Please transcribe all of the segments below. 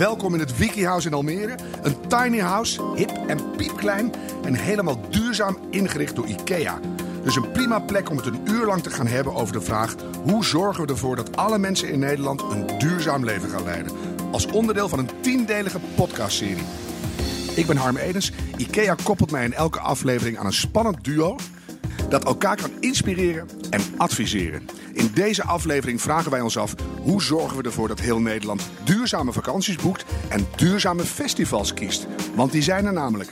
Welkom in het Wiki House in Almere. Een tiny house, hip en piepklein en helemaal duurzaam ingericht door IKEA. Dus een prima plek om het een uur lang te gaan hebben over de vraag: hoe zorgen we ervoor dat alle mensen in Nederland een duurzaam leven gaan leiden? Als onderdeel van een 10-delige podcastserie. Ik ben Harm Edens. IKEA koppelt mij in elke aflevering aan een spannend duo dat elkaar kan inspireren en adviseren. In deze aflevering vragen wij ons af: hoe zorgen we ervoor dat heel Nederland duurzame vakanties boekt en duurzame festivals kiest? Want die zijn er namelijk.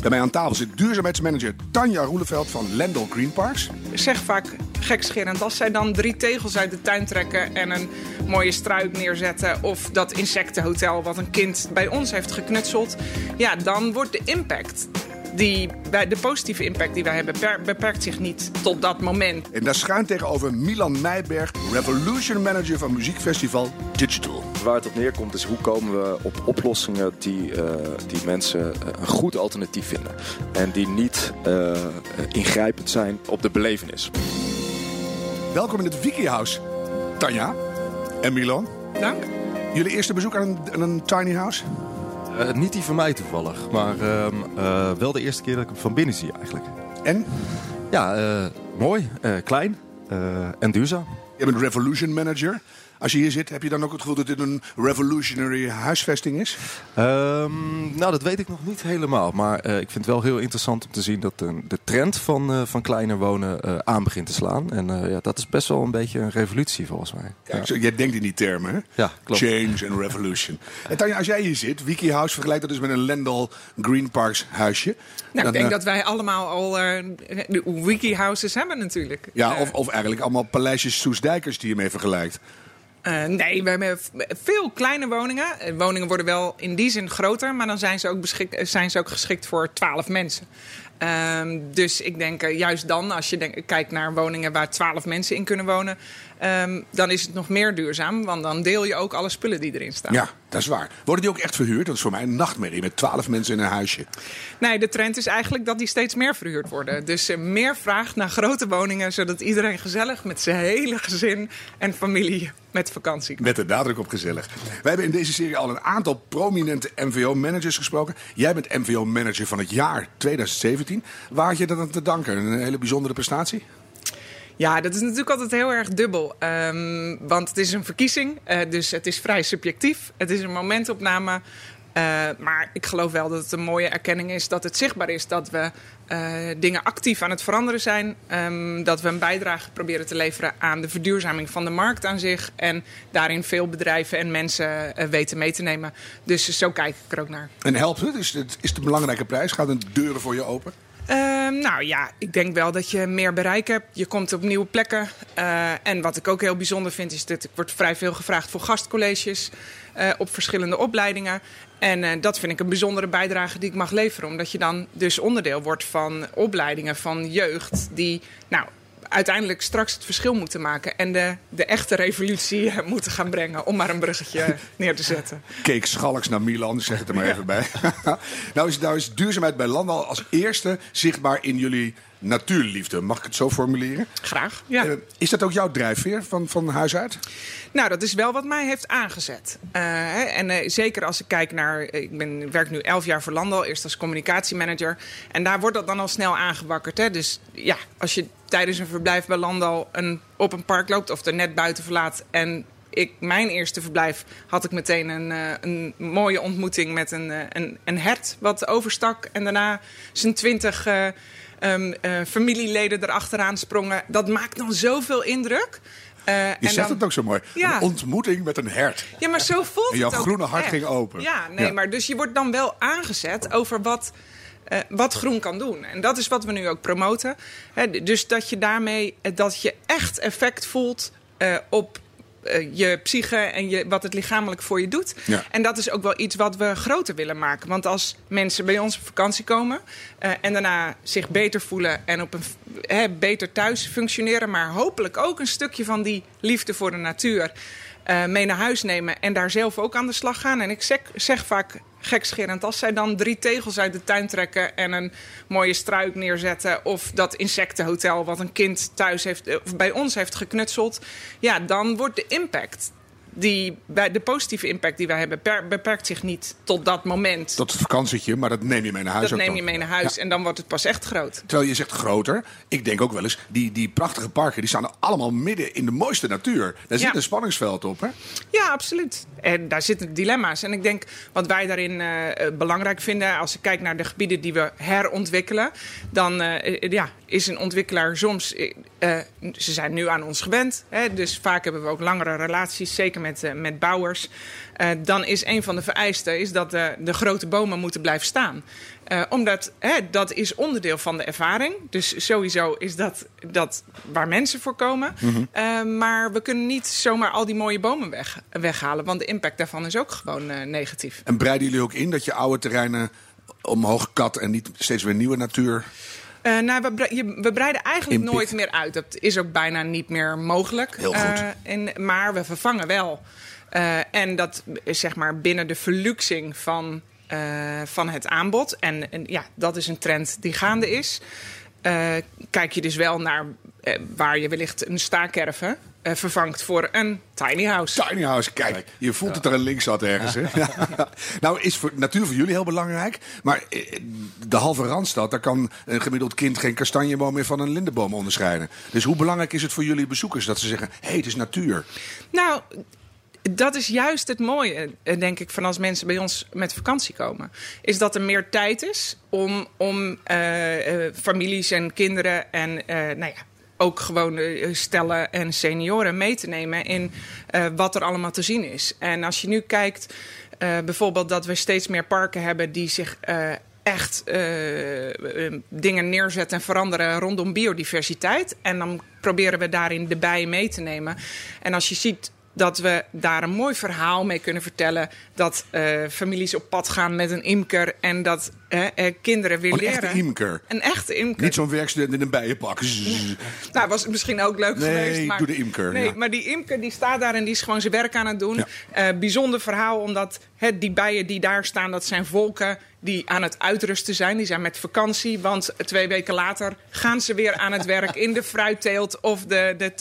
Bij mij aan tafel zit duurzaamheidsmanager Tanja Roeleveld van Landal GreenParks. Ik zeg vaak gekscherend, als zij dan 3 tegels uit de tuin trekken en een mooie struik neerzetten of dat insectenhotel wat een kind bij ons heeft geknutseld, ja, dan wordt de impact, de positieve impact die wij hebben, beperkt zich niet tot dat moment. En daar schuin tegenover Milan Meijberg, Revolution Manager van muziekfestival Digital. Waar het op neerkomt is: hoe komen we op oplossingen die mensen een goed alternatief vinden. En die niet ingrijpend zijn op de belevenis. Welkom in het Wiki House, Tanja en Milan. Dank. Jullie eerste bezoek aan een tiny house? Niet die van mij toevallig, maar wel de eerste keer dat ik hem van binnen zie eigenlijk. En? Ja, mooi, klein en duurzaam. Je bent Revolution Manager. Als je hier zit, heb je dan ook het gevoel dat dit een revolutionary huisvesting is? Nou, dat weet ik nog niet helemaal. Maar ik vind het wel heel interessant om te zien dat de trend van kleiner wonen aan begint te slaan. En ja, dat is best wel een beetje een revolutie volgens mij. Kijk, ja. Jij denkt in die termen, hè? Ja, klopt. Change and revolution. En Tanja, als jij hier zit, Wiki House, vergelijk dat dus met een Landal GreenParks huisje. Nou, ik denk dat wij allemaal al Wiki Houses hebben natuurlijk. Ja, of eigenlijk allemaal paleisjes Soesdijkers die je mee vergelijkt. Nee, we hebben veel kleine woningen. Woningen worden wel in die zin groter, maar dan zijn ze ook geschikt voor 12 mensen. Dus ik denk juist dan, als je kijkt naar woningen waar 12 mensen in kunnen wonen, dan is het nog meer duurzaam, want dan deel je ook alle spullen die erin staan. Ja, dat is waar. Worden die ook echt verhuurd? Dat is voor mij een nachtmerrie met 12 mensen in een huisje. Nee, de trend is eigenlijk dat die steeds meer verhuurd worden. Dus meer vraag naar grote woningen, zodat iedereen gezellig met zijn hele gezin en familie met vakantie. Met de nadruk op gezellig. Wij hebben in deze serie al een aantal prominente MVO-managers gesproken. Jij bent MVO-manager van het jaar 2017. Waar had je dat aan te danken? Een hele bijzondere prestatie? Ja, dat is natuurlijk altijd heel erg dubbel. Want het is een verkiezing, dus het is vrij subjectief. Het is een momentopname. Maar ik geloof wel dat het een mooie erkenning is dat het zichtbaar is dat we dingen actief aan het veranderen zijn. Dat we een bijdrage proberen te leveren aan de verduurzaming van de markt aan zich. En daarin veel bedrijven en mensen weten mee te nemen. Dus zo kijk ik er ook naar. En helpt het? Is het een belangrijke prijs? Gaat een deuren voor je open? Nou ja, ik denk wel dat je meer bereik hebt. Je komt op nieuwe plekken. En wat ik ook heel bijzonder vind is dat ik word vrij veel gevraagd voor gastcolleges op verschillende opleidingen. En dat vind ik een bijzondere bijdrage die ik mag leveren. Omdat je dan dus onderdeel wordt van opleidingen van jeugd die uiteindelijk straks het verschil moeten maken en de echte revolutie moeten gaan brengen, om maar een bruggetje neer te zetten. Keek schalks naar Milan, zeg het er maar even bij. Nou is duurzaamheid bij Landal als eerste zichtbaar in jullie natuurliefde. Mag ik het zo formuleren? Graag, ja. Is dat ook jouw drijfveer van huis uit? Nou, dat is wel wat mij heeft aangezet. Zeker als ik kijk naar... Ik werk nu 11 jaar voor Landal, eerst als communicatiemanager. En daar wordt dat dan al snel aangewakkerd. Hè? Dus ja, als je tijdens een verblijf bij Landal op een park loopt of er net buiten verlaat. En mijn eerste verblijf had ik meteen een mooie ontmoeting met een hert wat overstak. En daarna zijn 20... familieleden erachteraan sprongen. Dat maakt dan zoveel indruk. Je zegt het ook zo mooi. Ja. Een ontmoeting met een hert. Ja, maar zo voelt het ook. Jouw groene hart ging open. Ja, nee, maar dus je wordt dan wel aangezet over wat groen kan doen. En dat is wat we nu ook promoten. Dus dat je daarmee dat je echt effect voelt op je psyche en wat het lichamelijk voor je doet. Ja. En dat is ook wel iets wat we groter willen maken. Want als mensen bij ons op vakantie komen en daarna zich beter voelen en op een beter thuis functioneren, maar hopelijk ook een stukje van die liefde voor de natuur mee naar huis nemen en daar zelf ook aan de slag gaan. En ik zeg vaak gekscherend, als zij dan 3 tegels uit de tuin trekken en een mooie struik neerzetten of dat insectenhotel wat een kind thuis heeft of bij ons heeft geknutseld, ja, dan wordt de impact de positieve impact die wij hebben beperkt zich niet tot dat moment. Tot het vakantietje, maar dat neem je mee naar huis. Ja. En dan wordt het pas echt groot. Terwijl je zegt groter. Ik denk ook wel eens, die prachtige parken die staan allemaal midden in de mooiste natuur. Daar zit een spanningsveld op, hè? Ja, absoluut. En daar zitten dilemma's. En ik denk wat wij daarin belangrijk vinden, als ik kijk naar de gebieden die we herontwikkelen, dan is een ontwikkelaar soms... ze zijn nu aan ons gewend, hè, dus vaak hebben we ook langere relaties, zeker met bouwers. Dan is een van de vereisten is dat de grote bomen moeten blijven staan. Omdat dat is onderdeel van de ervaring. Dus sowieso is dat waar mensen voor komen. Mm-hmm. Maar we kunnen niet zomaar al die mooie bomen weghalen. Want de impact daarvan is ook gewoon negatief. En breiden jullie ook in dat je oude terreinen omhoog kat en niet steeds weer nieuwe natuur... We breiden eigenlijk nooit meer uit. Dat is ook bijna niet meer mogelijk. Heel goed. Maar we vervangen wel. En dat is zeg maar binnen de verluxing van het aanbod. En dat is een trend die gaande is. Kijk je dus wel naar waar je wellicht een staakerven vervangt voor een tiny house. Tiny house, kijk. Je voelt het er een link zat ergens. Hè? Ja. Nou, is natuur voor jullie heel belangrijk. Maar de halve Randstad, daar kan een gemiddeld kind geen kastanjeboom meer van een lindenboom onderscheiden. Dus hoe belangrijk is het voor jullie bezoekers dat ze zeggen, hé, het is natuur? Nou, dat is juist het mooie, denk ik, van als mensen bij ons met vakantie komen. Is dat er meer tijd is om families en kinderen en ook gewoon stellen en senioren mee te nemen in wat er allemaal te zien is. En als je nu kijkt, bijvoorbeeld dat we steeds meer parken hebben die zich echt dingen neerzetten en veranderen rondom biodiversiteit. En dan proberen we daarin de bijen mee te nemen. En als je ziet dat we daar een mooi verhaal mee kunnen vertellen. Dat families op pad gaan met een imker. En dat kinderen weer leren. Een echte imker. Een echte imker. Niet zo'n werkstudent in een bijenpak. Nou, was het misschien ook leuk geweest. Nee, doe de imker. Nee, ja. Maar die imker die staat daar en die is gewoon zijn werk aan het doen. Ja. Bijzonder verhaal, omdat die bijen die daar staan, dat zijn volken die aan het uitrusten zijn. Die zijn met vakantie, want 2 weken later gaan ze weer aan het werk in de fruitteelt of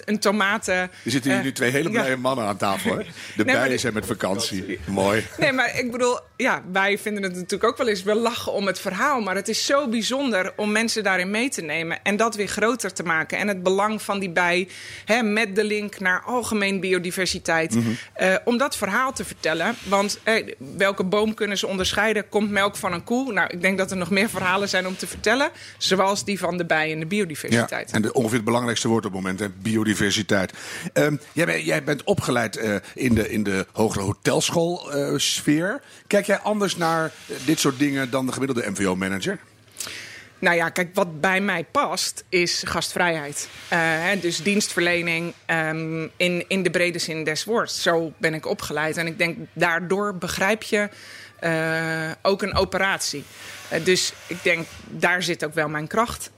een tomaten. Er zitten hier nu 2 hele blije mannen aan tafel, hè? Bijen zijn met vakantie. Mooi. Nee, maar ik bedoel, ja, wij vinden het natuurlijk ook wel eens, we lachen om het verhaal, maar het is zo bijzonder om mensen daarin mee te nemen en dat weer groter te maken. En het belang van die bij, met de link naar algemeen biodiversiteit, mm-hmm. Om dat verhaal te vertellen. Want welke boom kunnen ze onderscheiden? Komt melk van een koe? Nou, ik denk dat er nog meer verhalen zijn om te vertellen, zoals die van de bijen en de biodiversiteit. Ja, en ongeveer het belangrijkste woord op het moment, hè, biodiversiteit. Jij bent opgeleid in de hogere hotelschoolsfeer. Kijk jij anders naar dit soort dingen dan de gemiddelde MVO-manager? Nou ja, kijk, wat bij mij past is gastvrijheid. Dus dienstverlening in de brede zin des woords. Zo ben ik opgeleid. En ik denk, daardoor begrijp je ook een operatie. Dus ik denk, daar zit ook wel mijn kracht.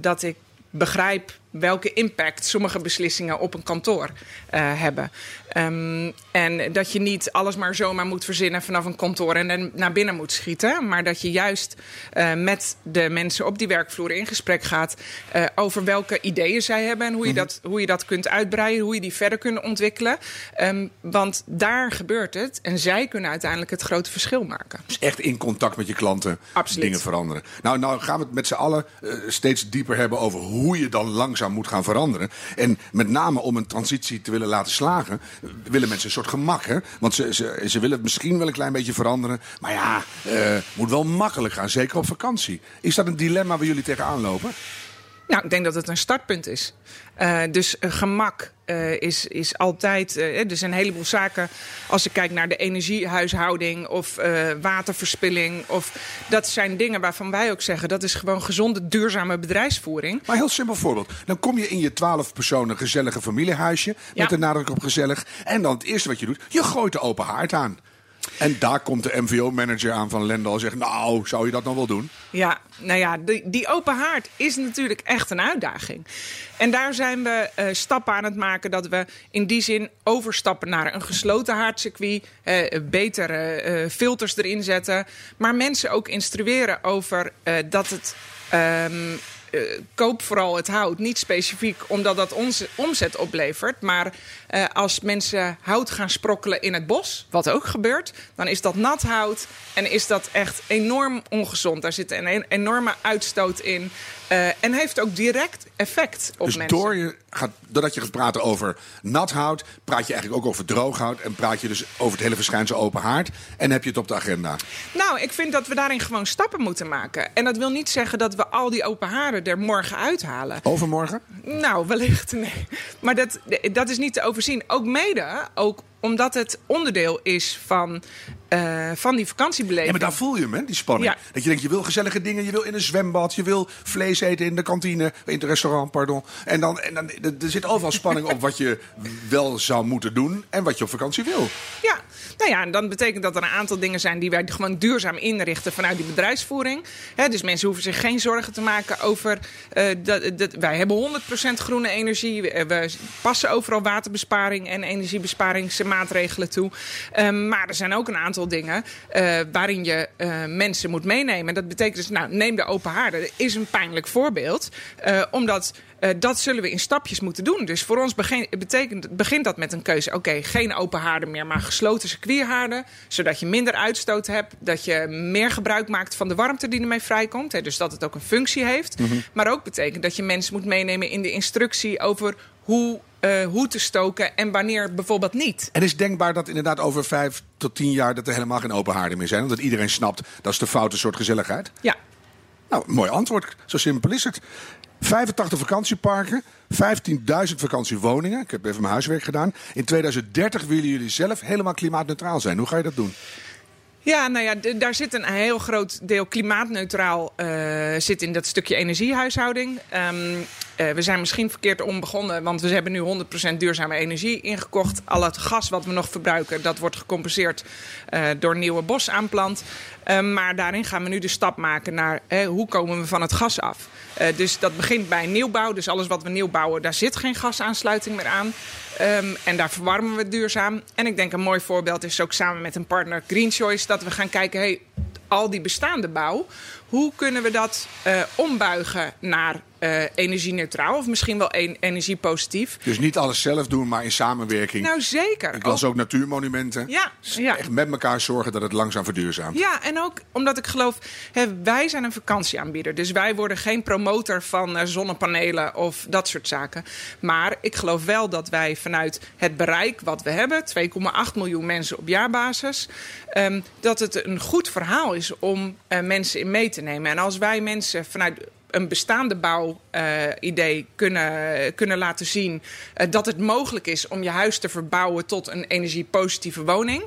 Dat ik begrijp welke impact sommige beslissingen op een kantoor hebben. En dat je niet alles maar zomaar moet verzinnen vanaf een kantoor en naar binnen moet schieten. Maar dat je juist met de mensen op die werkvloer in gesprek gaat over welke ideeën zij hebben en hoe je dat kunt uitbreiden, hoe je die verder kunt ontwikkelen. Want daar gebeurt het en zij kunnen uiteindelijk het grote verschil maken. Dus echt in contact met je klanten. Absoluut. Dingen veranderen. Nou gaan we het met z'n allen steeds dieper hebben over hoe je dan langzaam moet gaan veranderen. En met name om een transitie te willen laten slagen, willen mensen een soort gemak, hè? Want ze willen het misschien wel een klein beetje veranderen. Maar ja, moet wel makkelijk gaan, zeker op vakantie. Is dat een dilemma waar jullie tegenaan lopen? Nou, ik denk dat het een startpunt is. Dus gemak is altijd... dus een heleboel zaken, als ik kijk naar de energiehuishouding of waterverspilling. Dat zijn dingen waarvan wij ook zeggen, dat is gewoon gezonde, duurzame bedrijfsvoering. Maar heel simpel voorbeeld. Dan kom je in je 12 personen gezellige familiehuisje, met de nadruk op gezellig. En dan het eerste wat je doet, je gooit de open haard aan. En daar komt de MVO-manager aan van Landal en zegt, nou, zou je dat nou wel doen? Ja, nou ja, die open haard is natuurlijk echt een uitdaging. En daar zijn we stappen aan het maken dat we in die zin overstappen naar een gesloten haardcircuit. Betere filters erin zetten. Maar mensen ook instrueren over dat het koop vooral het hout. Niet specifiek omdat dat onze omzet oplevert. Maar als mensen hout gaan sprokkelen in het bos, wat ook gebeurt, dan is dat nat hout en is dat echt enorm ongezond. Daar zit een enorme uitstoot in. En heeft ook direct effect op dus mensen. Doordat je gaat praten over nat hout, praat je eigenlijk ook over droog hout. En praat je dus over het hele verschijnsel open haard. En heb je het op de agenda. Nou, ik vind dat we daarin gewoon stappen moeten maken. En dat wil niet zeggen dat we al die open haarden er morgen uithalen. Overmorgen? Nou, wellicht, nee. Maar dat is niet te overzien. Ook mede, ook omdat het onderdeel is van die vakantiebeleving. Ja, maar daar voel je hem, hè, die spanning. Ja. Dat je denkt, je wil gezellige dingen, je wil in een zwembad, je wil vlees eten in de kantine, in het restaurant, pardon. En dan er zit overal spanning op wat je wel zou moeten doen en wat je op vakantie wil. Ja, nou ja, en dan betekent dat er een aantal dingen zijn die wij gewoon duurzaam inrichten vanuit die bedrijfsvoering. Hè, dus mensen hoeven zich geen zorgen te maken over wij hebben 100% groene energie. We passen overal waterbesparing en energiebesparingsmaatregelen toe. Maar er zijn ook een aantal dingen waarin je mensen moet meenemen. Dat betekent dus, nou, neem de open haarden. Dat is een pijnlijk voorbeeld. Omdat dat zullen we in stapjes moeten doen. Dus voor ons begint dat met een keuze. Oké, geen open haarden meer, maar gesloten circuithaarden. Zodat je minder uitstoot hebt. Dat je meer gebruik maakt van de warmte die ermee vrijkomt. Hè, dus dat het ook een functie heeft. Mm-hmm. Maar ook betekent dat je mensen moet meenemen in de instructie over hoe te stoken en wanneer bijvoorbeeld niet. En is denkbaar dat inderdaad over 5 tot 10 jaar... dat er helemaal geen open haarden meer zijn? Omdat iedereen snapt, dat is de foute soort gezelligheid? Ja. Nou, mooi antwoord. Zo simpel is het. 85 vakantieparken, 15.000 vakantiewoningen. Ik heb even mijn huiswerk gedaan. In 2030 willen jullie zelf helemaal klimaatneutraal zijn. Hoe ga je dat doen? Ja, nou ja, daar zit een heel groot deel klimaatneutraal zit in dat stukje energiehuishouding. We zijn misschien verkeerd begonnen, want we hebben nu 100% duurzame energie ingekocht. Al het gas wat we nog verbruiken, dat wordt gecompenseerd door nieuwe bosaanplant. Maar daarin gaan we nu de stap maken naar hoe komen we van het gas af. Dus dat begint bij nieuwbouw. Dus alles wat we nieuw bouwen, daar zit geen gasaansluiting meer aan. En daar verwarmen we duurzaam. En ik denk een mooi voorbeeld is ook samen met een partner Green Choice, dat we gaan kijken, al die bestaande bouw, hoe kunnen we dat ombuigen naar energie-neutraal of misschien wel energie-positief? Dus niet alles zelf doen, maar in samenwerking. Nou, zeker. Ik las ook natuurmonumenten. Ja. Echt met elkaar zorgen dat het langzaam verduurzaamt. Ja, en ook omdat ik geloof, wij zijn een vakantieaanbieder. Dus wij worden geen promotor van zonnepanelen of dat soort zaken. Maar ik geloof wel dat wij vanuit het bereik wat we hebben, 2,8 miljoen mensen op jaarbasis, dat het een goed verhaal is om mensen in mee te nemen. En als wij mensen vanuit een bestaande bouwidee kunnen laten zien dat het mogelijk is om je huis te verbouwen tot een energiepositieve woning,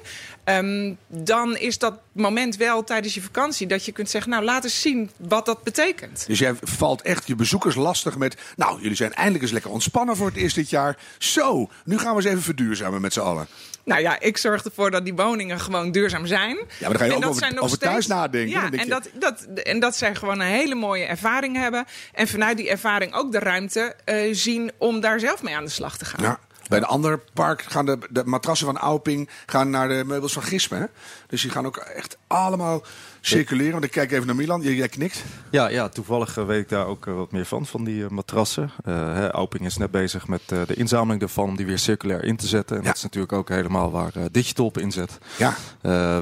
dan is dat moment wel tijdens je vakantie dat je kunt zeggen, nou, laat eens zien wat dat betekent. Dus jij valt echt je bezoekers lastig met, nou, jullie zijn eindelijk eens lekker ontspannen voor het eerst dit jaar. Zo, nu gaan we eens even verduurzamen met z'n allen. Nou ja, ik zorg ervoor dat die woningen gewoon duurzaam zijn. Ja, maar dan ga je ook over thuis nadenken. Ja, dat zijn gewoon een hele mooie ervaring hebben. En vanuit die ervaring ook de ruimte zien om daar zelf mee aan de slag te gaan. Ja. Bij een ander park gaan de matrassen van Auping naar de meubels van Gispen. Hè? Dus die gaan ook echt allemaal circuleren. Want ik kijk even naar Milan. Jij knikt. Ja, toevallig weet ik daar ook wat meer van die matrassen. Auping is net bezig met de inzameling daarvan om die weer circulair in te zetten. En dat is natuurlijk ook helemaal waar Digital op inzet. Ja.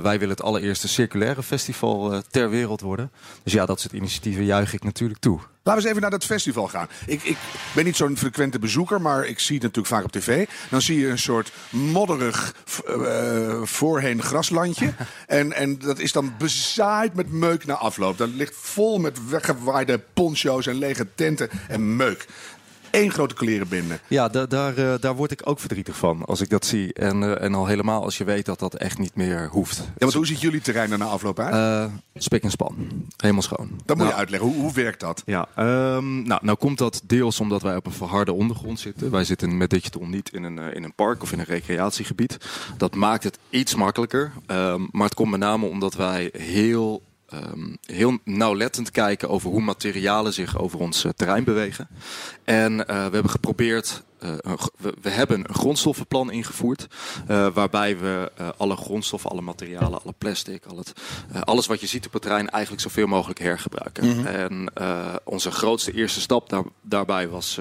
Wij willen het allereerste circulaire festival ter wereld worden. Dus ja, dat soort initiatieven juich ik natuurlijk toe. Laten we eens even naar dat festival gaan. Ik ben niet zo'n frequente bezoeker, maar ik zie het natuurlijk vaak op tv. Dan zie je een soort modderig voorheen graslandje. En dat is dan bezaaid met meuk na afloop. Dat ligt vol met weggewaaide poncho's en lege tenten en meuk. Eén grote klerenbinde. Ja, daar word ik ook verdrietig van als ik dat zie. En al helemaal als je weet dat dat echt niet meer hoeft. Ja, want hoe ziet jullie terrein er na afloop uit? Spik en span. Helemaal schoon. Dat moet je uitleggen. Hoe werkt dat? Ja, nou komt dat deels omdat wij op een verharde ondergrond zitten. Wij zitten met Digital niet in een park of in een recreatiegebied. Dat maakt het iets makkelijker. Maar het komt met name omdat wij heel nauwlettend kijken over hoe materialen zich over ons terrein bewegen. En we hebben geprobeerd we hebben een grondstoffenplan ingevoerd. Waarbij we alle grondstoffen, alle materialen, alle plastic, alles wat je ziet op het terrein eigenlijk zoveel mogelijk hergebruiken. Mm-hmm. En onze grootste eerste stap daarbij was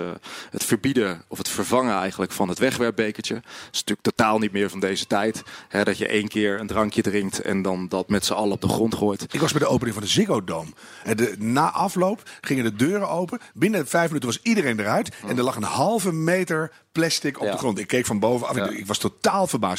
het verbieden of het vervangen eigenlijk van het wegwerpbekertje. Dat is natuurlijk totaal niet meer van deze tijd. Hè, dat je één keer een drankje drinkt en dan dat met z'n allen op de grond gooit. Ik was bij de opening van de Ziggo Dome. Na afloop gingen de deuren open. Binnen 5 minuten was iedereen eruit. En er lag een halve meter plastic op de grond. Ik keek van boven af. Ja. Ik was totaal verbaasd.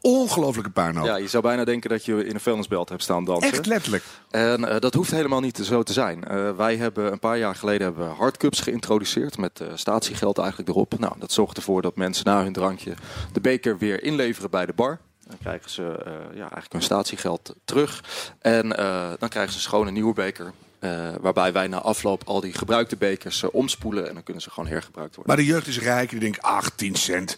Ongelooflijke puinhoop. Ja, je zou bijna denken dat je in een vuilnisbelt hebt staan dansen. Echt letterlijk. En dat hoeft helemaal niet zo te zijn. Wij hebben een paar jaar geleden hardcups geïntroduceerd met statiegeld eigenlijk erop. Nou, dat zorgt ervoor dat mensen na hun drankje de beker weer inleveren bij de bar. Dan krijgen ze eigenlijk hun statiegeld terug. En dan krijgen ze een schone nieuwe beker. Waarbij wij na afloop al die gebruikte bekers omspoelen en dan kunnen ze gewoon hergebruikt worden. Maar de jeugd is rijk, die denkt, 10 cent.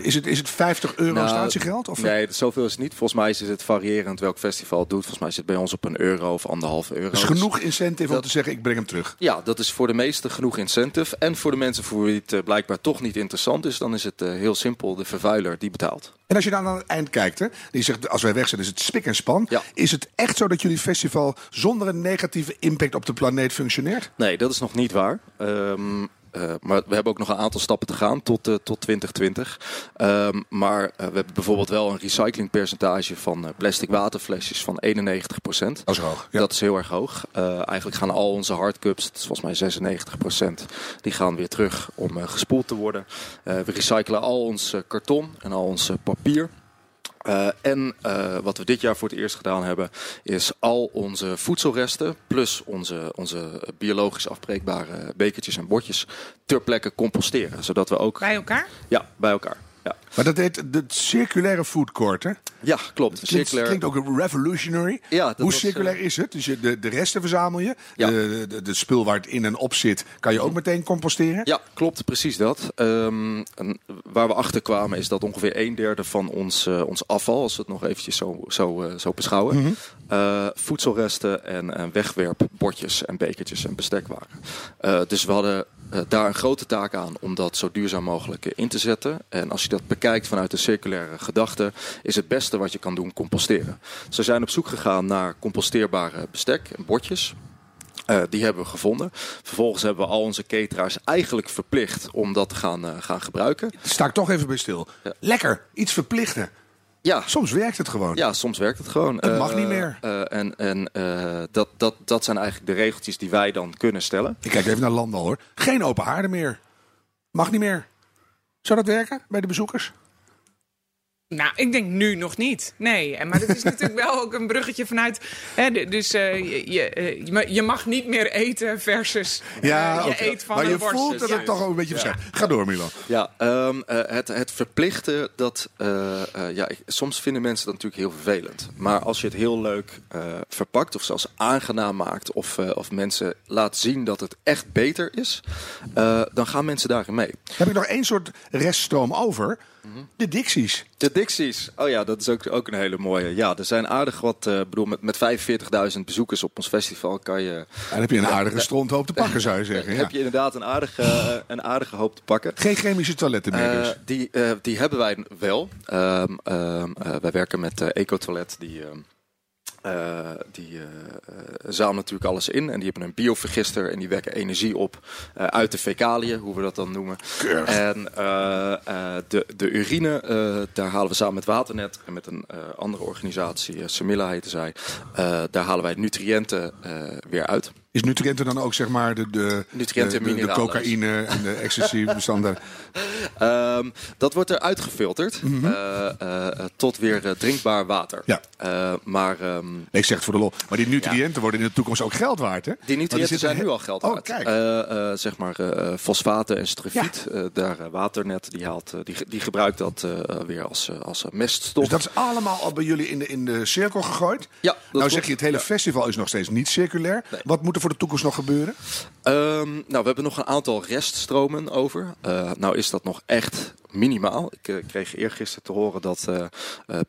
Is het €50 statiegeld? Of? Nee, zoveel is het niet. Volgens mij is het variërend welk festival het doet. Volgens mij zit het bij ons op €1 of €1,5. Dus genoeg incentive om te zeggen, ik breng hem terug. Ja, dat is voor de meesten genoeg incentive. En voor de mensen voor wie het blijkbaar toch niet interessant is, dan is het heel simpel, de vervuiler die betaalt. En als je dan aan het eind kijkt, hè, die zegt, als wij weg zijn, is het spik en span. Ja. Is het echt zo dat jullie festival zonder een negatieve impact op de planeet functioneert? Nee, dat is nog niet waar. Maar we hebben ook nog een aantal stappen te gaan tot 2020. We hebben bijvoorbeeld wel een recyclingpercentage van plastic waterflesjes van 91%. Dat is hoog. Ja. Dat is heel erg hoog. Eigenlijk gaan al onze hardcups, dat is volgens mij 96%, die gaan weer terug om gespoeld te worden. We recyclen al ons karton en al ons papier. Wat we dit jaar voor het eerst gedaan hebben, is al onze voedselresten plus onze biologisch afbreekbare bekertjes en bordjes ter plekke composteren. Zodat we ook... Bij elkaar? Ja, bij elkaar. Ja. Maar dat heet de circulaire food court, hè? Ja, klopt. Klinkt ook revolutionary. Ja, hoe circulair is het? Dus de resten verzamel je. Ja. De spul waar het in en op zit, kan je ook meteen composteren? Ja, klopt. Precies dat. Waar we achter kwamen is dat ongeveer 1/3 van ons afval, als we het nog eventjes zo beschouwen, mm-hmm, voedselresten en wegwerpbordjes en bekertjes en bestek waren. Dus we hadden daar een grote taak aan om dat zo duurzaam mogelijk in te zetten. En als je dat bekijkt vanuit de circulaire gedachte, is het beste wat je kan doen composteren. Ze zijn op zoek gegaan naar composteerbare bestek en bordjes. Die hebben we gevonden. Vervolgens hebben we al onze cateraars eigenlijk verplicht om dat te gaan gebruiken. Sta ik toch even bij stil. Ja. Lekker, iets verplichten. Ja. Soms werkt het gewoon. Ja, soms werkt het gewoon. Het mag niet meer. Dat zijn eigenlijk de regeltjes die wij dan kunnen stellen. Ik kijk even naar Landal, hoor. Geen open haarden meer. Mag niet meer. Zou dat werken bij de bezoekers? Nou, ik denk nu nog niet. Nee, maar dat is natuurlijk wel ook een bruggetje vanuit... Hè, dus je mag niet meer eten versus je eet van een worst. Maar je voelt dat het toch ook een beetje verschil. Ga door, Milan. Ja, het verplichten, dat... soms vinden mensen dat natuurlijk heel vervelend. Maar als je het heel leuk verpakt of zelfs aangenaam maakt... of mensen laat zien dat het echt beter is... dan gaan mensen daarin mee. Dan heb ik nog één soort reststroom over... De Dixies. De Dixies. Oh ja, dat is ook een hele mooie. Ja, er zijn aardig wat... met 45.000 bezoekers op ons festival kan je... En dan heb je een aardige stronthoop te pakken, zou je zeggen. Ja. Heb je inderdaad een aardige hoop te pakken. Geen chemische toiletten meer dus? Die hebben wij wel. Wij werken met Eco Toilet, die zamelen natuurlijk alles in. En die hebben een biovergister. En die wekken energie op uit de fecaliën, hoe we dat dan noemen. Keurig. En de urine, daar halen we samen met Waternet en met een andere organisatie, Semilla heette zij. Daar halen wij nutriënten weer uit. Is nutriënten dan ook, zeg maar, de cocaïne en de ecstasy-bestanden? Dat wordt eruit gefilterd. Mm-hmm. Tot weer drinkbaar water. Ja. Ik zeg het voor de lol. Maar die nutriënten worden in de toekomst ook geld waard, hè? Die nutriënten zijn nu al geld waard. Kijk. Fosfaten en strufiet. Ja. Waternet, die gebruikt dat weer als meststof. Dus dat is allemaal al bij jullie in de cirkel gegooid? Ja. Nou zeg je, het hele festival is nog steeds niet circulair. Nee. Wat moet er voor de toekomst nog gebeuren? Nou, we hebben nog een aantal reststromen over. Nou is dat nog echt minimaal. Ik kreeg eergisteren te horen dat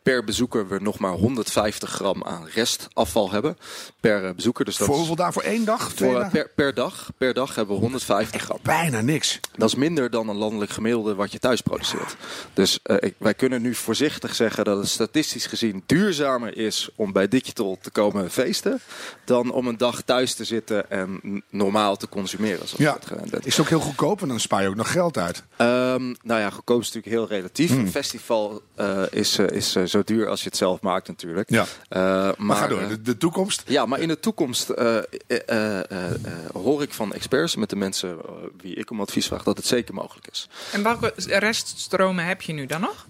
per bezoeker we nog maar 150 gram aan restafval hebben. Per bezoeker. Dus dat voor hoeveel dagen? Voor één dag? Per dag hebben we 150 gram. Bijna niks. Dat is minder dan een landelijk gemiddelde wat je thuis produceert. Dus wij kunnen nu voorzichtig zeggen dat het statistisch gezien duurzamer is om bij Digital te komen feesten dan om een dag thuis te zitten en normaal te consumeren. Ja, dat is ook heel goedkoop en dan spaar je ook nog geld uit. Nou ja, goedkoop is natuurlijk heel relatief. Een festival is zo duur als je het zelf maakt natuurlijk. Ja. Maar ga door, de toekomst. Ja, maar in de toekomst hoor ik van experts, met de mensen wie ik om advies vraag, dat het zeker mogelijk is. En welke reststromen heb je nu dan nog?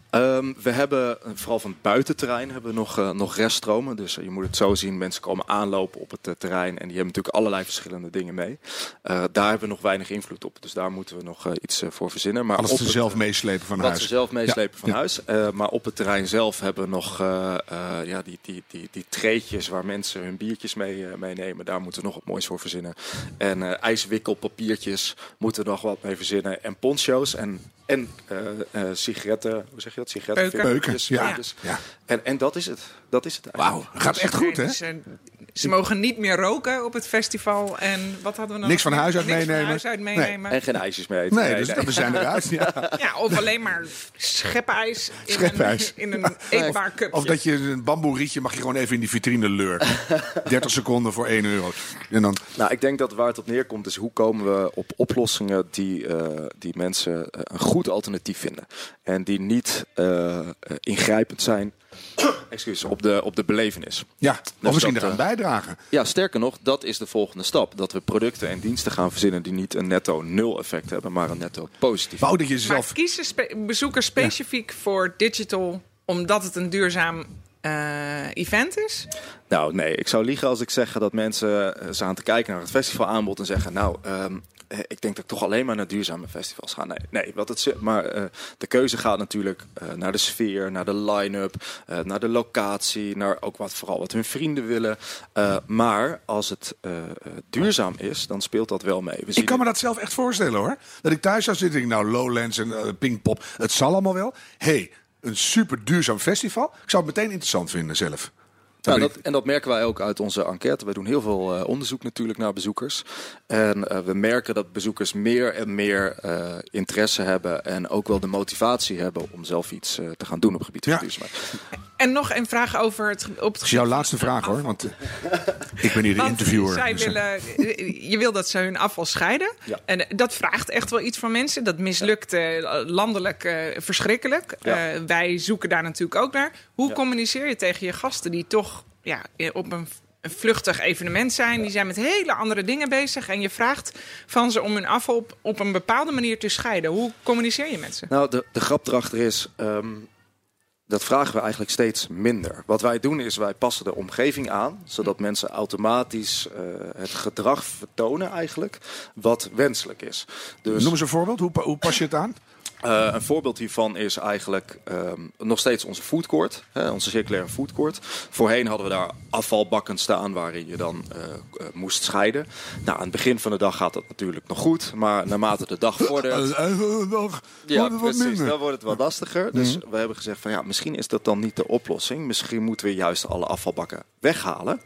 We hebben, vooral van het buitenterrein, hebben we nog reststromen. Dus je moet het zo zien, mensen komen aanlopen op het terrein en die hebben natuurlijk allerlei verschillende dingen mee. Daar hebben we nog weinig invloed op. Dus daar moeten we nog iets voor verzinnen. Maar alles zelf meeslepen van huis. Huis. Maar op het terrein zelf hebben we nog die treetjes waar mensen hun biertjes meenemen. Daar moeten we nog wat moois voor verzinnen. En ijswikkelpapiertjes moeten we nog wat mee verzinnen. En poncho's en sigaretten, hoe zeg je dat? Sigarettenpeuken. Ja. Ja. En dat is het. Dat is het eigenlijk. Wauw, gaat echt goed, hè? Ze mogen niet meer roken op het festival. En wat hadden we nog? Niks van huis uit meenemen. Nee. En geen ijsjes mee eten. Nee, dus we zijn eruit. Ja. Ja, of alleen maar schepijs in een eetbaar cupje. Of dat je een bamboerietje mag je gewoon even in die vitrine lurken. 30 seconden voor €1. En dan... Nou, ik denk dat waar het op neerkomt is hoe komen we op oplossingen die mensen een goed alternatief vinden. En die niet ingrijpend zijn. Op de belevenis. Ja, dus of misschien dat, eraan bijdragen. Ja, sterker nog, dat is de volgende stap. Dat we producten en diensten gaan verzinnen die niet een netto nul effect hebben, maar een netto positief. Maar kiezen bezoekers specifiek voor Digital omdat het een duurzaam event is? Nou, nee. Ik zou liegen als ik zeg dat mensen staan te kijken naar het festivalaanbod en zeggen, nou, ik denk dat ik toch alleen maar naar duurzame festivals ga. Nee, de keuze gaat natuurlijk naar de sfeer, naar de line-up, naar de locatie, naar ook vooral wat hun vrienden willen. Maar als het duurzaam is, dan speelt dat wel mee. Ik kan me dat zelf echt voorstellen, hoor. Dat ik thuis zou zitten, Lowlands en Pinkpop, het zal allemaal wel. Hey, een super duurzaam festival. Ik zou het meteen interessant vinden zelf. Nou, dat merken wij ook uit onze enquête. We doen heel veel onderzoek natuurlijk naar bezoekers. En we merken dat bezoekers meer en meer interesse hebben en ook wel de motivatie hebben om zelf iets te gaan doen op het gebied van duurzaamheid. En nog een vraag over het op het is jouw laatste vraag, hoor, want ik ben hier de interviewer. Je wil dat ze hun afval scheiden. Ja. En dat vraagt echt wel iets van mensen. Dat mislukt landelijk verschrikkelijk. Ja. Wij zoeken daar natuurlijk ook naar. Hoe communiceer je tegen je gasten die toch op een vluchtig evenement zijn. Die zijn met hele andere dingen bezig. En je vraagt van ze om hun afval op een bepaalde manier te scheiden. Hoe communiceer je met ze? Nou, de grap erachter is, dat vragen we eigenlijk steeds minder. Wat wij doen is, wij passen de omgeving aan, zodat mensen automatisch het gedrag vertonen eigenlijk, wat wenselijk is. Dus... Noem eens een voorbeeld. Hoe pas je het aan? Een voorbeeld hiervan is eigenlijk nog steeds onze foodcourt, onze circulaire foodcourt. Voorheen hadden we daar afvalbakken staan waarin je dan moest scheiden. Nou, aan het begin van de dag gaat dat natuurlijk nog goed, maar naarmate de dag vordert, dan wordt het wat lastiger. Dus we hebben gezegd van misschien is dat dan niet de oplossing. Misschien moeten we juist alle afvalbakken weghalen.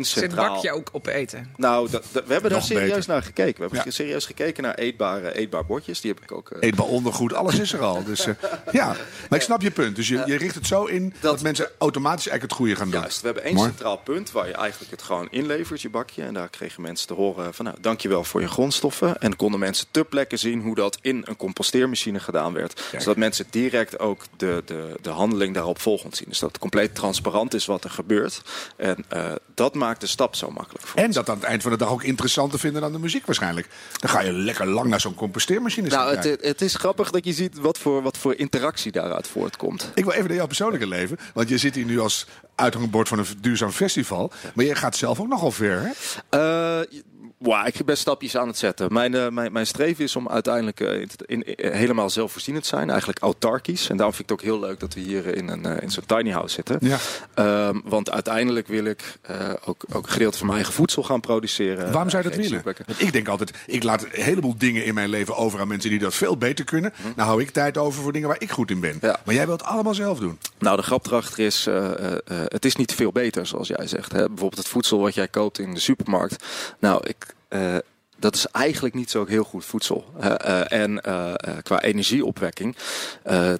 Zit bakje ook op eten? Nou, we hebben daar serieus naar gekeken. We hebben serieus gekeken naar eetbare bordjes. Die heb ik ook. Eetbaar ondergoed, alles is er al. Dus maar ik snap je punt. Dus je richt het zo in dat mensen automatisch eigenlijk het goede gaan doen. Juist, we hebben één centraal punt waar je eigenlijk het gewoon inlevert, je bakje. En daar kregen mensen te horen van, nou, dankjewel voor je grondstoffen. En konden mensen ter plekke zien hoe dat in een composteermachine gedaan werd. Kijk. Zodat mensen direct ook de handeling daarop volgend zien. Dus dat het compleet transparant is wat er gebeurt. En dat maakt de stap zo makkelijk voor ons. En dat aan het eind van de dag ook interessanter vinden dan de muziek waarschijnlijk. Dan ga je lekker lang naar zo'n composteermachine. Nou, het is grappig dat je ziet wat voor interactie daaruit voortkomt. Ik wil even naar jouw persoonlijke leven. Want je zit hier nu als uithangbord van een duurzaam festival. Maar je gaat zelf ook nogal ver, hè? Wow, ik ben stapjes aan het zetten. Mijn streven is om uiteindelijk helemaal zelfvoorzienend te zijn. Eigenlijk autarkisch. En daarom vind ik het ook heel leuk dat we hier in zo'n tiny house zitten. Ja. Want uiteindelijk wil ik ook gedeelte van mijn eigen voedsel gaan produceren. Waarom zou je dat willen? Want ik denk altijd, ik laat een heleboel dingen in mijn leven over aan mensen die dat veel beter kunnen. Nou hou ik tijd over voor dingen waar ik goed in ben. Ja. Maar jij wilt het allemaal zelf doen. Nou, de grap erachter is, het is niet veel beter zoals jij zegt. Hè? Bijvoorbeeld het voedsel wat jij koopt in de supermarkt. Nou, dat is eigenlijk niet zo heel goed voedsel. Qua energieopwekking.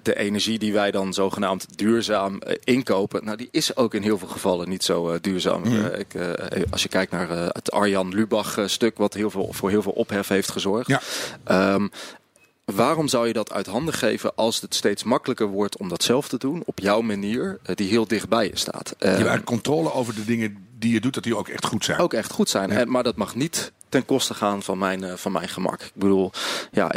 De energie die wij dan zogenaamd duurzaam inkopen. Nou, die is ook in heel veel gevallen niet zo duurzaam. Als je kijkt naar het Arjan Lubach stuk. Wat voor heel veel ophef heeft gezorgd. Ja. Waarom zou je dat uit handen geven als het steeds makkelijker wordt om dat zelf te doen? Op jouw manier, die heel dichtbij je staat. Je hebt controle over de dingen die je doet, dat die ook echt goed zijn. Ook echt goed zijn, ja. Maar dat mag niet ten koste gaan van mijn gemak. Ik bedoel, ja,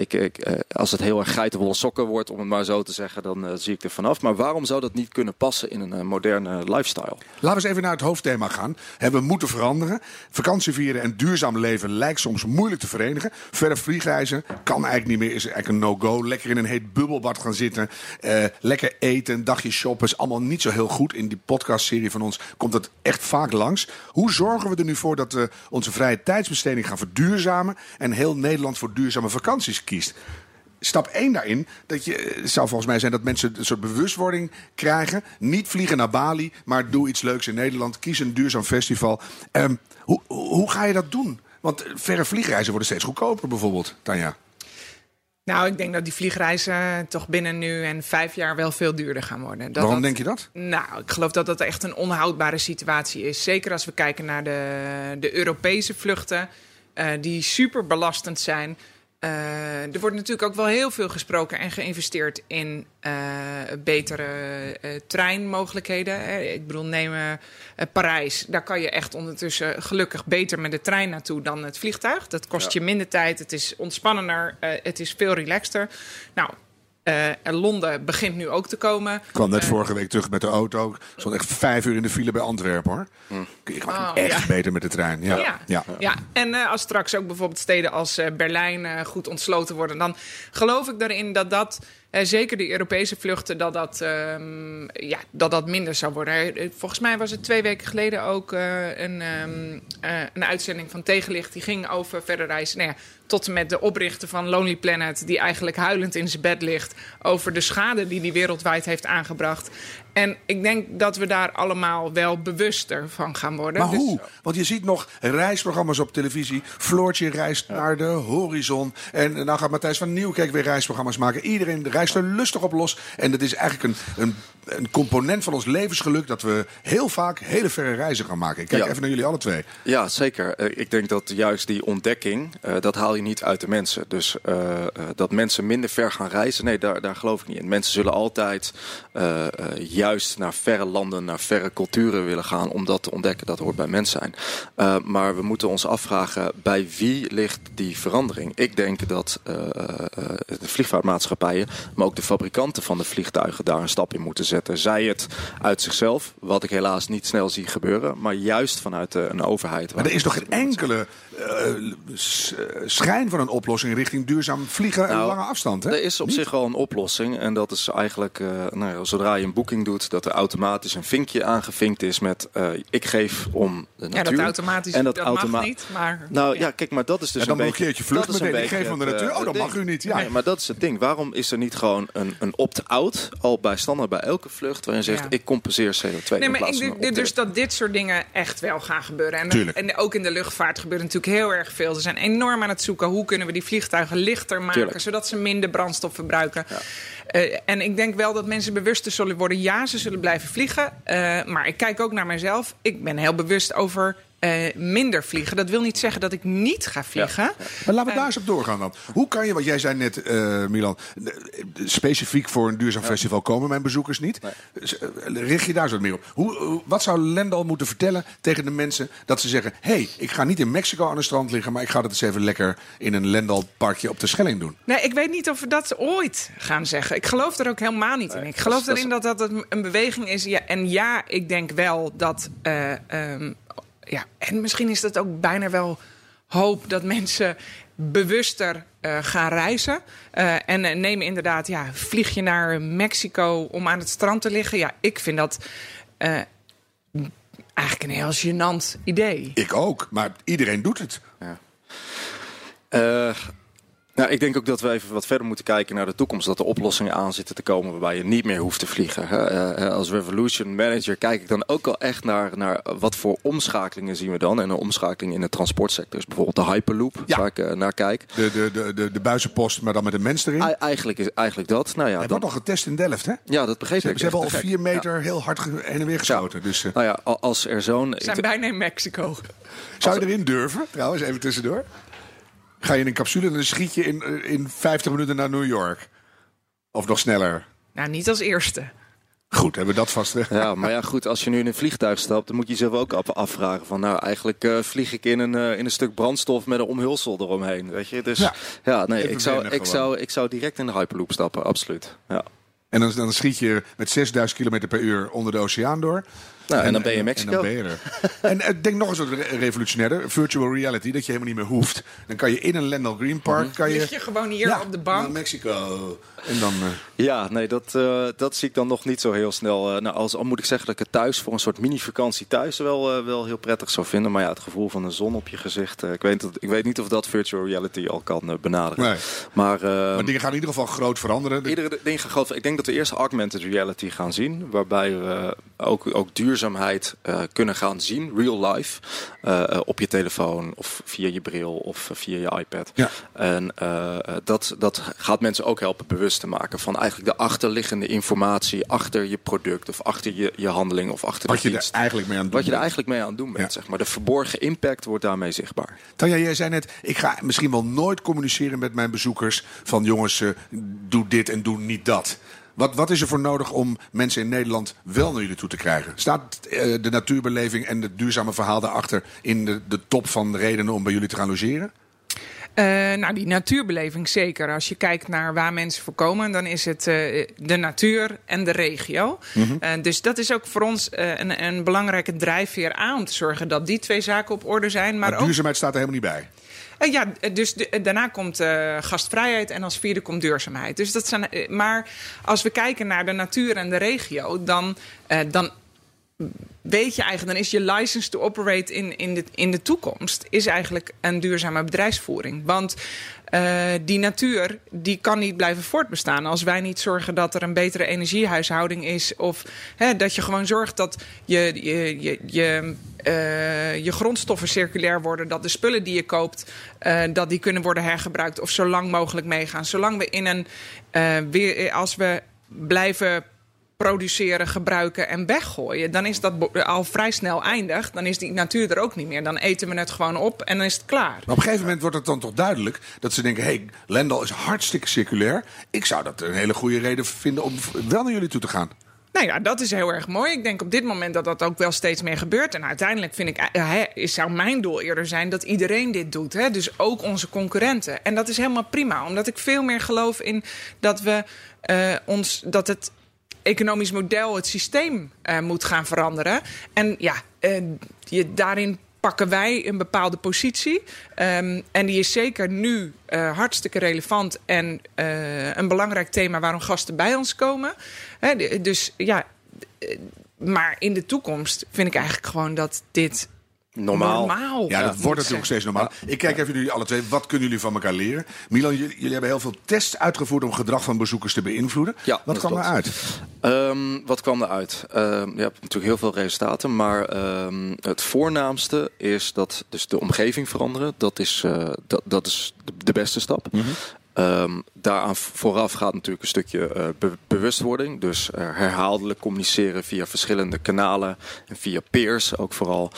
als het heel erg geitenwolle sokken wordt, om het maar zo te zeggen, dan zie ik er vanaf. Maar waarom zou dat niet kunnen passen in een moderne lifestyle? Laten we eens even naar het hoofdthema gaan. We moeten veranderen. Vakantie vieren en duurzaam leven lijkt soms moeilijk te verenigen. Verre vliegreizen kan eigenlijk niet meer, is eigenlijk een no-go. Lekker in een heet bubbelbad gaan zitten. Lekker eten, een dagje shoppen is allemaal niet zo heel goed. In die podcastserie van ons komt dat echt vaak langs. Hoe zorgen we er nu voor dat we onze vrije tijdsbesteding gaan verduurzamen en heel Nederland voor duurzame vakanties kiest? Stap 1 daarin, het zou volgens mij zijn dat mensen een soort bewustwording krijgen. Niet vliegen naar Bali, maar doe iets leuks in Nederland. Kies een duurzaam festival. Hoe ga je dat doen? Want verre vliegreizen worden steeds goedkoper bijvoorbeeld, Tanja. Nou, ik denk dat die vliegreizen toch binnen nu en 5 jaar wel veel duurder gaan worden. Waarom denk je dat? Nou, ik geloof dat dat echt een onhoudbare situatie is. Zeker als we kijken naar de Europese vluchten, die super belastend zijn. Er wordt natuurlijk ook wel heel veel gesproken en geïnvesteerd in betere treinmogelijkheden. Ik bedoel, neem Parijs. Daar kan je echt ondertussen gelukkig beter met de trein naartoe dan het vliegtuig. Dat kost je minder tijd. Het is ontspannender. Het is veel relaxter. Nou, Londen begint nu ook te komen. Ik kwam net vorige week terug met de auto. Ik stond echt 5 uur in de file bij Antwerpen, hoor. Ik mag echt beter met de trein. Ja. En als straks ook bijvoorbeeld steden als Berlijn goed ontsloten worden, dan geloof ik daarin dat zeker de Europese vluchten, dat minder zou worden. Volgens mij was het 2 weken geleden ook een uitzending van Tegenlicht. Die ging over verder reizen. Nou ja, tot en met de oprichter van Lonely Planet, die eigenlijk huilend in zijn bed ligt over de schade die wereldwijd heeft aangebracht. En ik denk dat we daar allemaal wel bewuster van gaan worden. Maar hoe? Want je ziet nog reisprogramma's op televisie. Floortje reist naar de horizon. En nou gaat Matthijs van Nieuwkerk weer reisprogramma's maken. Iedereen reist er lustig op los. En dat is eigenlijk een component van ons levensgeluk, dat we heel vaak hele verre reizen gaan maken. Ik kijk even naar jullie alle twee. Ja, zeker. Ik denk dat juist die ontdekking, dat haal je niet uit de mensen. Dus dat mensen minder ver gaan reizen, nee, daar geloof ik niet in. Mensen zullen altijd juist naar verre landen, naar verre culturen willen gaan om dat te ontdekken. Dat hoort bij mens zijn. Maar we moeten ons afvragen, bij wie ligt die verandering? Ik denk dat de vliegvaartmaatschappijen, maar ook de fabrikanten van de vliegtuigen daar een stap in moeten zetten. Zij het uit zichzelf, wat ik helaas niet snel zie gebeuren, maar juist vanuit een overheid. Maar er is toch geen enkele schijn van een oplossing richting duurzaam vliegen en lange afstand, hè? Er is op zich al een oplossing. En dat is eigenlijk, zodra je een boeking doet, dat er automatisch een vinkje aangevinkt is met ik geef om de natuur. Ja, dat automatisch, en dat mag niet. Maar, kijk, maar dat is dus dan een beetje, vlucht meteen, ik geef om de natuur. Dat mag u niet. Ja. Nee, maar dat is het ding. Waarom is er niet gewoon een opt-out al bij standaard bij elke vlucht, waarin je zegt, ik compenseer CO2. Nee, maar dus dat dit soort dingen echt wel gaan gebeuren. En ook in de luchtvaart gebeurt natuurlijk heel erg veel. Ze zijn enorm aan het zoeken, hoe kunnen we die vliegtuigen lichter maken, zodat ze minder brandstof verbruiken. Ja. En ik denk wel dat mensen bewuster zullen worden. Ja, ze zullen blijven vliegen. Maar ik kijk ook naar mezelf. Ik ben heel bewust over minder vliegen. Dat wil niet zeggen dat ik niet ga vliegen. Ja. Maar laten we daar eens op doorgaan dan. Hoe kan je, want jij zei net, Milan, specifiek voor een duurzaam festival komen mijn bezoekers niet. Nee. Richt je daar zo meer op. Wat zou Landal moeten vertellen tegen de mensen dat ze zeggen, hey, ik ga niet in Mexico aan het strand liggen, maar ik ga dat eens even lekker in een Landal parkje op de Schelling doen. Nee, ik weet niet of we dat ooit gaan zeggen. Ik geloof er ook helemaal niet in. Ik geloof erin dat een beweging is. Ja, en ik denk wel dat en misschien is dat ook bijna wel hoop dat mensen bewuster gaan reizen. En neem inderdaad, vlieg je naar Mexico om aan het strand te liggen. Ja, ik vind dat eigenlijk een heel gênant idee. Ik ook, maar iedereen doet het. Ja. Nou, ik denk ook dat we even wat verder moeten kijken naar de toekomst. Dat er oplossingen aan zitten te komen waarbij je niet meer hoeft te vliegen. Als Revolution Manager kijk ik dan ook al echt naar wat voor omschakelingen zien we dan. En een omschakeling in de transportsector is bijvoorbeeld de Hyperloop, waar ik naar kijk. De buizenpost, maar dan met een mens erin? Eigenlijk dat. Nou ja, dat wordt nog getest in Delft, hè? Ja, dat begreep ik. Ze hebben al 4 meter heel hard heen en weer geschoten. Dus, nou ja, als er zo'n... We zijn bijna in Mexico. Zou je erin durven, trouwens, even tussendoor? Ga je in een capsule en dan schiet je in 50 minuten naar New York. Of nog sneller. Nou, niet als eerste. Goed, hebben we dat vast. Ja, maar ja, goed, als je nu in een vliegtuig stapt, dan moet je jezelf ook afvragen van, nou, eigenlijk vlieg ik in een stuk brandstof met een omhulsel eromheen, weet je? Dus ik zou direct in de Hyperloop stappen, absoluut. Ja. En dan schiet je met 6000 km per uur onder de oceaan door. Nou, en dan ben je in Mexico. En dan ben je er. En denk nog eens wat revolutionairder. Virtual reality, dat je helemaal niet meer hoeft. Dan kan je in een Landal GreenPark... Lig je gewoon hier op de bank. Naar Mexico. En dan... dat zie ik dan nog niet zo heel snel. Al moet ik zeggen dat ik het thuis voor een soort mini-vakantie thuis wel heel prettig zou vinden. Maar ja, het gevoel van de zon op je gezicht. Ik weet niet of dat virtual reality al kan benaderen. Nee. Maar dingen gaan in ieder geval groot veranderen. Ik denk dat we eerst augmented reality gaan zien. Waarbij we ook duurzaamheid kunnen gaan zien, real life, op je telefoon of via je bril of via je iPad. Ja. En dat gaat mensen ook helpen bewust te maken van eigenlijk de achterliggende informatie achter je product of achter je handeling of achter wat de dienst. Wat je er eigenlijk mee aan het doen bent, zeg maar. De verborgen impact wordt daarmee zichtbaar. Tanja, jij zei net, ik ga misschien wel nooit communiceren met mijn bezoekers van jongens, doe dit en doe niet dat. Wat is er voor nodig om mensen in Nederland wel naar jullie toe te krijgen? Staat de natuurbeleving en het duurzame verhaal daarachter in de top van redenen om bij jullie te gaan logeren? Die natuurbeleving zeker. Als je kijkt naar waar mensen voor komen, dan is het de natuur en de regio. Mm-hmm. Dus dat is ook voor ons een belangrijke drijfveer aan om te zorgen dat die twee zaken op orde zijn. Maar duurzaamheid staat er helemaal niet bij. Daarna komt gastvrijheid en als vierde komt duurzaamheid. Dus dat zijn, maar als we kijken naar de natuur en de regio, dan weet je eigenlijk, dan is je license to operate in de toekomst is eigenlijk een duurzame bedrijfsvoering. Want die natuur die kan niet blijven voortbestaan als wij niet zorgen dat er een betere energiehuishouding is. Of dat je gewoon zorgt dat je grondstoffen circulair worden. Dat de spullen die je koopt, dat die kunnen worden hergebruikt of zo lang mogelijk meegaan. Zolang we als we blijven produceren, gebruiken en weggooien, dan is dat al vrij snel eindig. Dan is die natuur er ook niet meer. Dan eten we het gewoon op en dan is het klaar. Maar op een gegeven moment wordt het dan toch duidelijk dat ze denken, hey, Landal is hartstikke circulair. Ik zou dat een hele goede reden vinden om wel naar jullie toe te gaan. Nou ja, dat is heel erg mooi. Ik denk op dit moment dat dat ook wel steeds meer gebeurt. En uiteindelijk zou mijn doel eerder zijn dat iedereen dit doet. Hè? Dus ook onze concurrenten. En dat is helemaal prima. Omdat ik veel meer geloof in dat we dat het economisch model, het systeem moet gaan veranderen. En daarin pakken wij een bepaalde positie. En die is zeker nu hartstikke relevant en een belangrijk thema waarom gasten bij ons komen. Maar in de toekomst vind ik eigenlijk gewoon dat dit normaal. Ja, dat wordt natuurlijk steeds normaal. Ik kijk even jullie alle twee. Wat kunnen jullie van elkaar leren? Milan, jullie hebben heel veel tests uitgevoerd om gedrag van bezoekers te beïnvloeden. Ja, wat kwam eruit? Wat kwam eruit? Je hebt natuurlijk heel veel resultaten. Maar het voornaamste is dat dus de omgeving veranderen. Dat is de beste stap. Mm-hmm. Daaraan vooraf gaat natuurlijk een stukje bewustwording. Dus herhaaldelijk communiceren via verschillende kanalen en via peers ook vooral.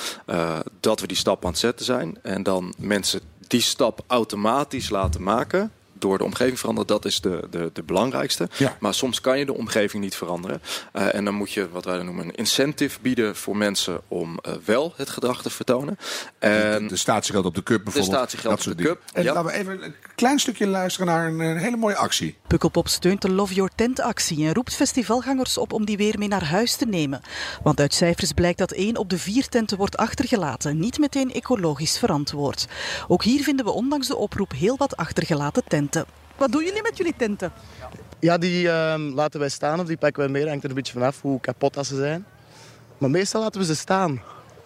Dat we die stap aan het zetten zijn. En dan mensen die stap automatisch laten maken door de omgeving veranderen, dat is de belangrijkste. Ja. Maar soms kan je de omgeving niet veranderen. En dan moet je, wat wij dan noemen, een incentive bieden voor mensen om wel het gedrag te vertonen. De statiegeld op de cup bijvoorbeeld. De statiegeld op de cup. En laten we even een klein stukje luisteren naar een hele mooie actie. Pukkelpop steunt de Love Your Tent actie en roept festivalgangers op om die weer mee naar huis te nemen. Want uit cijfers blijkt dat 1 op de 4 tenten wordt achtergelaten. Niet meteen ecologisch verantwoord. Ook hier vinden we ondanks de oproep heel wat achtergelaten tenten. Wat doen jullie met jullie tenten? Ja, die laten wij staan of die pakken wij mee. Hangt er een beetje vanaf hoe kapot dat ze zijn. Maar meestal laten we ze staan.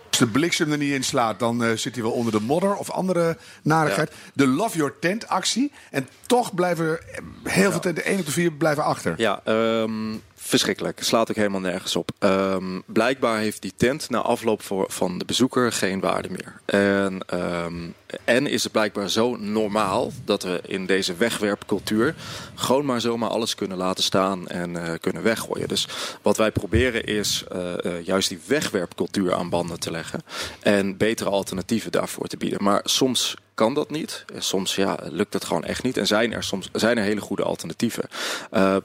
Als de bliksem er niet in slaat, dan zit hij wel onder de modder of andere narigheid. Ja. De Love Your Tent actie. En toch blijven er heel veel tenten, 1 op de 4, blijven achter. Ja, verschrikkelijk. Slaat ook helemaal nergens op. Blijkbaar heeft die tent na afloop van de bezoeker geen waarde meer. En is het blijkbaar zo normaal dat we in deze wegwerpcultuur gewoon maar zomaar alles kunnen laten staan en kunnen weggooien. Dus wat wij proberen is juist die wegwerpcultuur aan banden te leggen en betere alternatieven daarvoor te bieden. Maar soms kan dat niet. Soms lukt dat gewoon echt niet. En zijn er hele goede alternatieven.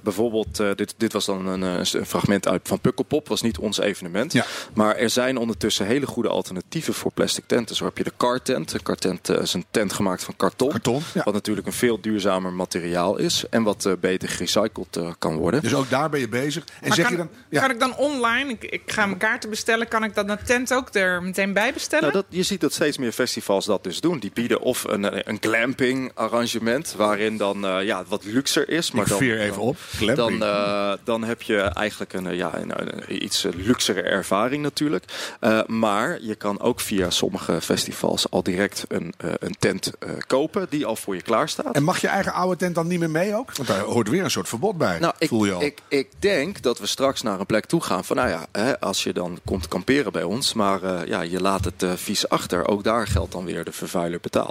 Bijvoorbeeld, dit was dan een fragment uit van Pukkelpop. Was niet ons evenement. Ja. Maar er zijn ondertussen hele goede alternatieven voor plastic tenten. Zo heb je de car-tent. Een car-tent is een tent gemaakt van karton. Ja. Wat natuurlijk een veel duurzamer materiaal is. En wat beter gerecycled kan worden. Dus ook daar ben je bezig. En zeg kan ik dan online, ik ga mijn kaarten bestellen. Kan ik dat naar tent ook er meteen bij bestellen? Nou, je ziet dat steeds meer festivals dat dus doen. Die bieden of een glamping arrangement waarin dan wat luxer is, maar dan heb je eigenlijk een iets luxere ervaring natuurlijk. Maar je kan ook via sommige festivals al direct een tent kopen die al voor je klaar staat. En mag je eigen oude tent dan niet meer mee ook? Want daar hoort weer een soort verbod bij. Nou, voel je al? Ik denk dat we straks naar een plek toe gaan van als je dan komt kamperen bij ons, maar je laat het vies achter. Ook daar geldt dan weer de vervuiler betaalt.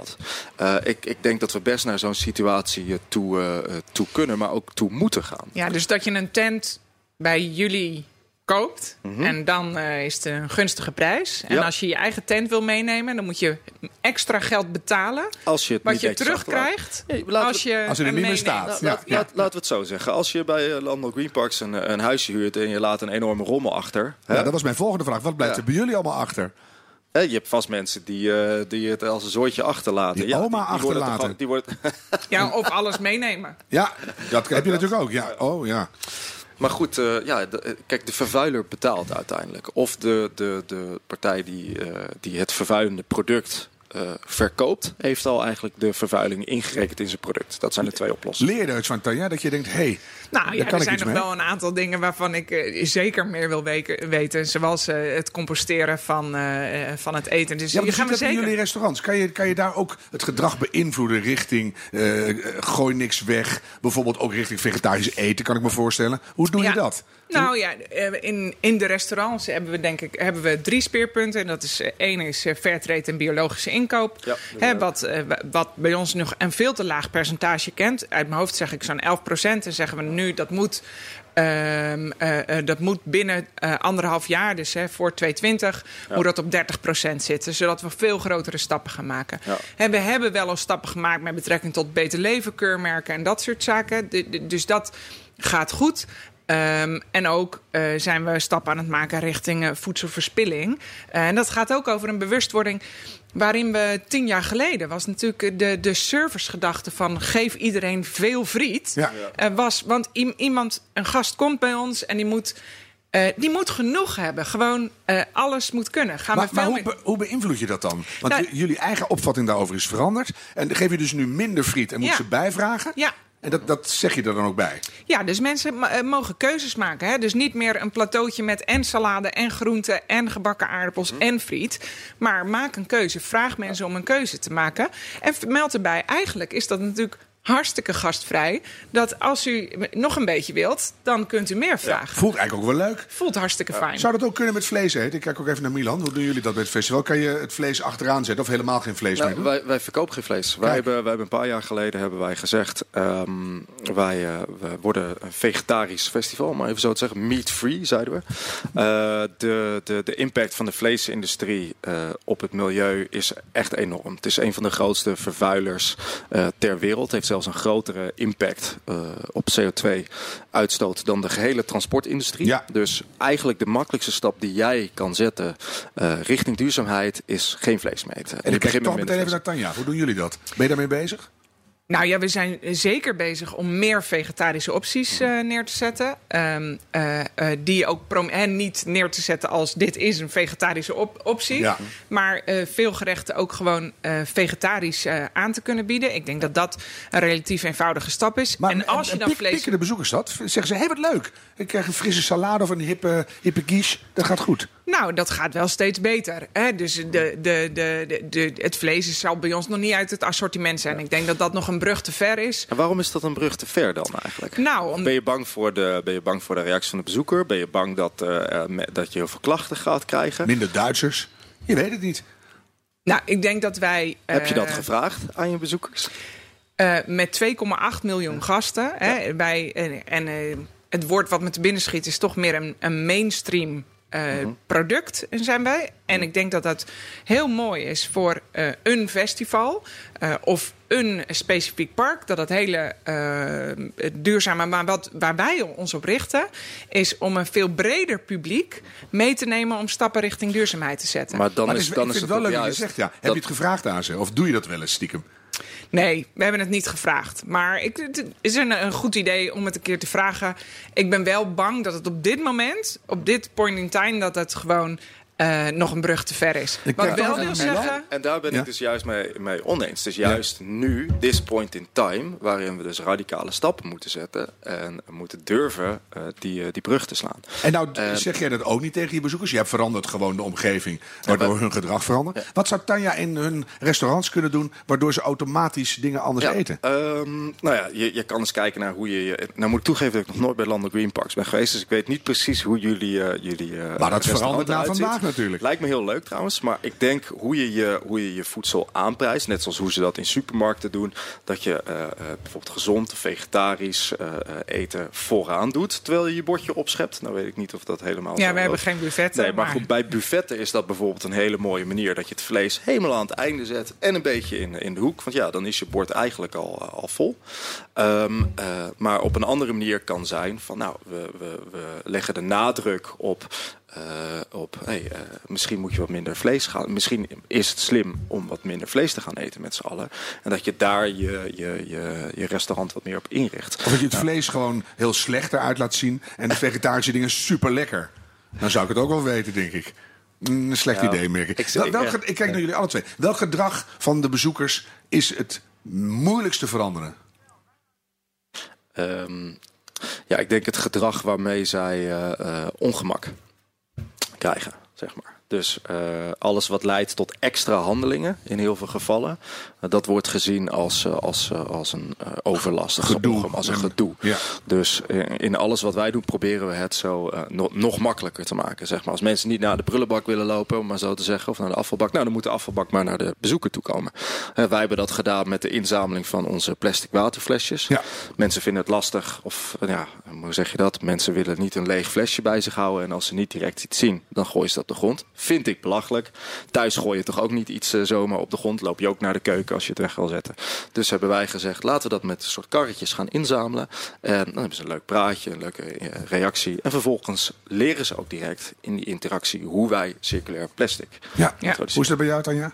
Ik denk dat we best naar zo'n situatie toe kunnen, maar ook toe moeten gaan. Ja, dus dat je een tent bij jullie koopt en dan is het een gunstige prijs. En als je je eigen tent wil meenemen, dan moet je extra geld betalen. Als je het wat niet je terugkrijgt, als je er niet meer staat. Laten we het zo zeggen. Als je bij Landal GreenParks een huisje huurt en je laat een enorme rommel achter. Ja, dat was mijn volgende vraag. Wat blijft er bij jullie allemaal achter? Je hebt vast mensen die het als een zooitje achterlaten. Die oma achterlaten. Ja, of alles meenemen. Ja, dat heb je natuurlijk ook. Ja. Oh, ja. Maar goed, kijk, de vervuiler betaalt uiteindelijk. Of de partij die het vervuilende product verkoopt, heeft al eigenlijk de vervuiling ingerekend in zijn product. Dat zijn de twee oplossingen. Leer eruit van Tanja dat je denkt, hey, nou ja, er zijn nog wel een aantal dingen waarvan ik zeker meer wil weten. Zoals het composteren van het eten. Dus ja, je gaat zeker in jullie restaurants. Kan je daar ook het gedrag beïnvloeden richting gooi niks weg? Bijvoorbeeld ook richting vegetarisch eten, kan ik me voorstellen. Hoe doe je dat? Nou ja, in de restaurants hebben we 3 speerpunten. En dat is 1 is fairtrade en biologische inkoop. Ja, wat bij ons nog een veel te laag percentage kent. Uit mijn hoofd zeg ik zo'n 11%. En zeggen we nu dat moet binnen 1,5 jaar, dus voor 2020, moet dat op 30% zitten. Zodat we veel grotere stappen gaan maken. Ja. We hebben wel al stappen gemaakt met betrekking tot beter leven, keurmerken en dat soort zaken. Dus dat gaat goed. En ook zijn we stappen aan het maken richting voedselverspilling. En dat gaat ook over een bewustwording waarin we 10 jaar geleden was natuurlijk de servicegedachte van geef iedereen veel friet. Ja. Want een gast komt bij ons en die moet genoeg hebben. Gewoon alles moet kunnen. Hoe beïnvloed je dat dan? Want jullie eigen opvatting daarover is veranderd. En geef je dus nu minder friet en moet ze bijvragen? Ja. En dat zeg je er dan ook bij? Ja, dus mensen mogen keuzes maken. Hè? Dus niet meer een plateautje met en salade en groenten en gebakken aardappels en friet. Maar maak een keuze. Vraag mensen om een keuze te maken. En meld erbij, eigenlijk is dat natuurlijk hartstikke gastvrij. Dat als u nog een beetje wilt, dan kunt u meer vragen. Voelt eigenlijk ook wel leuk. Voelt hartstikke fijn. Zou dat ook kunnen met vlees eten? Ik kijk ook even naar Milan. Hoe doen jullie dat bij het festival? Kan je het vlees achteraan zetten of helemaal geen vlees meer doen? Wij verkopen geen vlees. Wij hebben een paar jaar geleden gezegd, wij worden een vegetarisch festival. Maar even zo te zeggen, meat-free, zeiden we. De impact van de vleesindustrie op het milieu is echt enorm. Het is een van de grootste vervuilers ter wereld. Het heeft zelfs zelfs een grotere impact op CO2-uitstoot dan de gehele transportindustrie. Ja. Dus eigenlijk de makkelijkste stap die jij kan zetten richting duurzaamheid is geen vlees meer eten. En ik begin toch meteen even naar Tanja. Hoe doen jullie dat? Ben je daarmee bezig? Nou ja, we zijn zeker bezig om meer vegetarische opties neer te zetten. Die ook niet neer te zetten als dit is een vegetarische optie. Ja. Maar veel gerechten ook gewoon vegetarisch aan te kunnen bieden. Ik denk dat dat een relatief eenvoudige stap is. Maar, en als je dan vlees... pikken de bezoekers dat? Zeggen ze, hé, wat leuk. Ik krijg een frisse salade of een hippe quiche. Dat gaat goed. Nou, dat gaat wel steeds beter. Hè? Dus het vlees zal bij ons nog niet uit het assortiment zijn. Ja. Ik denk dat dat nog een brug te ver is. En waarom is dat een brug te ver dan eigenlijk? Nou, ben je bang voor de reactie van de bezoeker? Ben je bang dat je heel veel klachten gaat krijgen? Minder Duitsers? Je weet het niet. Nou, ik denk dat wij... Heb je dat gevraagd aan je bezoekers? Met 2,8 miljoen gasten. Ja. Hè, het woord wat me te binnen schiet is toch meer een mainstream... product zijn wij. En ik denk dat dat heel mooi is voor een festival of een specifiek park. Dat het hele duurzame, maar waar wij ons op richten, is om een veel breder publiek mee te nemen om stappen richting duurzaamheid te zetten. Maar dan is het wel leuk dat je zegt, ja. Heb je het gevraagd aan ze? Of doe je dat wel eens stiekem? Nee, we hebben het niet gevraagd. Maar het is een goed idee om het een keer te vragen. Ik ben wel bang dat het op dit moment, op dit point in time... dat het gewoon nog een brug te ver is. Wat ik wel wil zeggen... En daar ben ik dus juist mee oneens. Dus juist nu, this point in time... waarin we dus radicale stappen moeten zetten... en moeten durven die brug te slaan. En nou zeg jij dat ook niet tegen je bezoekers? Je verandert gewoon de omgeving... waardoor hun gedrag verandert. Ja. Wat zou Tanja in hun restaurants kunnen doen... waardoor ze automatisch dingen anders eten? Nou ja, je kan eens kijken naar hoe je... Nou moet ik toegeven dat ik nog nooit bij Landal GreenParks ben geweest... dus ik weet niet precies hoe jullie maar dat verandert na vandaag... Natuurlijk. Lijkt me heel leuk trouwens, maar ik denk hoe je je voedsel aanprijst, net zoals hoe ze dat in supermarkten doen, dat je bijvoorbeeld gezond, vegetarisch eten vooraan doet, terwijl je je bordje opschept. Nou weet ik niet of dat helemaal... Ja, we hebben geen buffetten. Nee, maar goed, bij buffetten is dat bijvoorbeeld een hele mooie manier dat je het vlees helemaal aan het einde zet en een beetje in de hoek, want ja, dan is je bord eigenlijk al vol. Maar op een andere manier kan zijn van, nou, we leggen de nadruk op misschien moet je wat minder vlees gaan. Misschien is het slim om wat minder vlees te gaan eten met z'n allen. En dat je daar je restaurant wat meer op inricht. Of dat je het vlees gewoon heel slecht eruit laat zien... en de vegetarische dingen super lekker. Dan zou ik het ook wel weten, denk ik. Een slecht idee, merk ik. Ik kijk naar jullie alle twee. Welk gedrag van de bezoekers is het moeilijkst te veranderen? Ja, ik denk het gedrag waarmee zij ongemak krijgen, zeg maar. Dus alles wat leidt tot extra handelingen in heel veel gevallen, dat wordt gezien als een overlast, als een gedoe. Ja. Dus in alles wat wij doen proberen we het zo nog makkelijker te maken. Zeg maar. Als mensen niet naar de prullenbak willen lopen, om maar zo te zeggen, of naar de afvalbak, nou dan moet de afvalbak maar naar de bezoeker toe komen. Wij hebben dat gedaan met de inzameling van onze plastic waterflesjes. Ja. Mensen vinden het lastig, of hoe zeg je dat? Mensen willen niet een leeg flesje bij zich houden en als ze niet direct iets zien, dan gooien ze dat op de grond. Vind ik belachelijk. Thuis gooi je toch ook niet iets zomaar op de grond. Loop je ook naar de keuken als je het weg wil zetten. Dus hebben wij gezegd, laten we dat met een soort karretjes gaan inzamelen. En dan hebben ze een leuk praatje, een leuke reactie. En vervolgens leren ze ook direct in die interactie hoe wij circulair plastic introduceren. Hoe is dat bij jou, Tanja?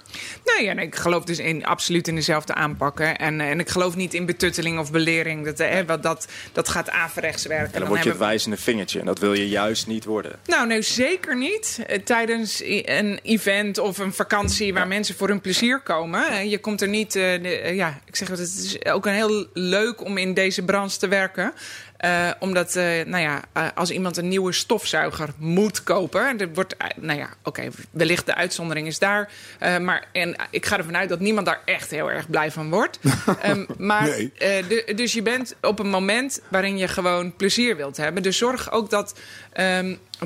Ik geloof dus absoluut in dezelfde aanpakken. En ik geloof niet in betutteling of belering. Dat gaat averechts werken. En dan word je het wijzende vingertje. En dat wil je juist niet worden. Nou, nee, zeker niet. Tijdens een event of een vakantie waar mensen voor hun plezier komen. Je komt er niet... ik zeg dat het is ook een heel leuk om in deze branche te werken. Omdat, als iemand een nieuwe stofzuiger moet kopen... en dat wordt, wellicht de uitzondering is daar. Maar ik ga ervan uit dat niemand daar echt heel erg blij van wordt. Dus je bent op een moment waarin je gewoon plezier wilt hebben. Dus zorg ook dat...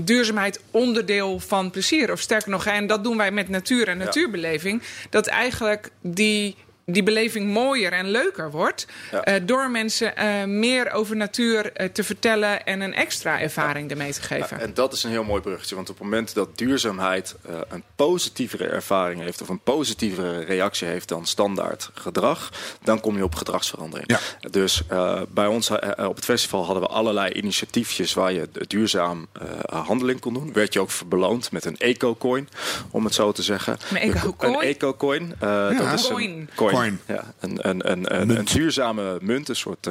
duurzaamheid onderdeel van plezier. Of sterker nog, en dat doen wij met natuur en natuurbeleving. Dat eigenlijk die die beleving mooier en leuker wordt. Ja. Door mensen meer over natuur te vertellen en een extra ervaring ermee te geven. Ja, en dat is een heel mooi bruggetje. Want op het moment dat duurzaamheid een positievere ervaring heeft of een positievere reactie heeft dan standaard gedrag, dan kom je op gedragsverandering. Ja. Dus bij ons op het festival hadden we allerlei initiatiefjes waar je duurzaam handeling kon doen. Werd je ook beloond met een eco-coin, om het zo te zeggen. Een eco-coin? Ja. Dat is een coin. Ja, een duurzame munt, een soort.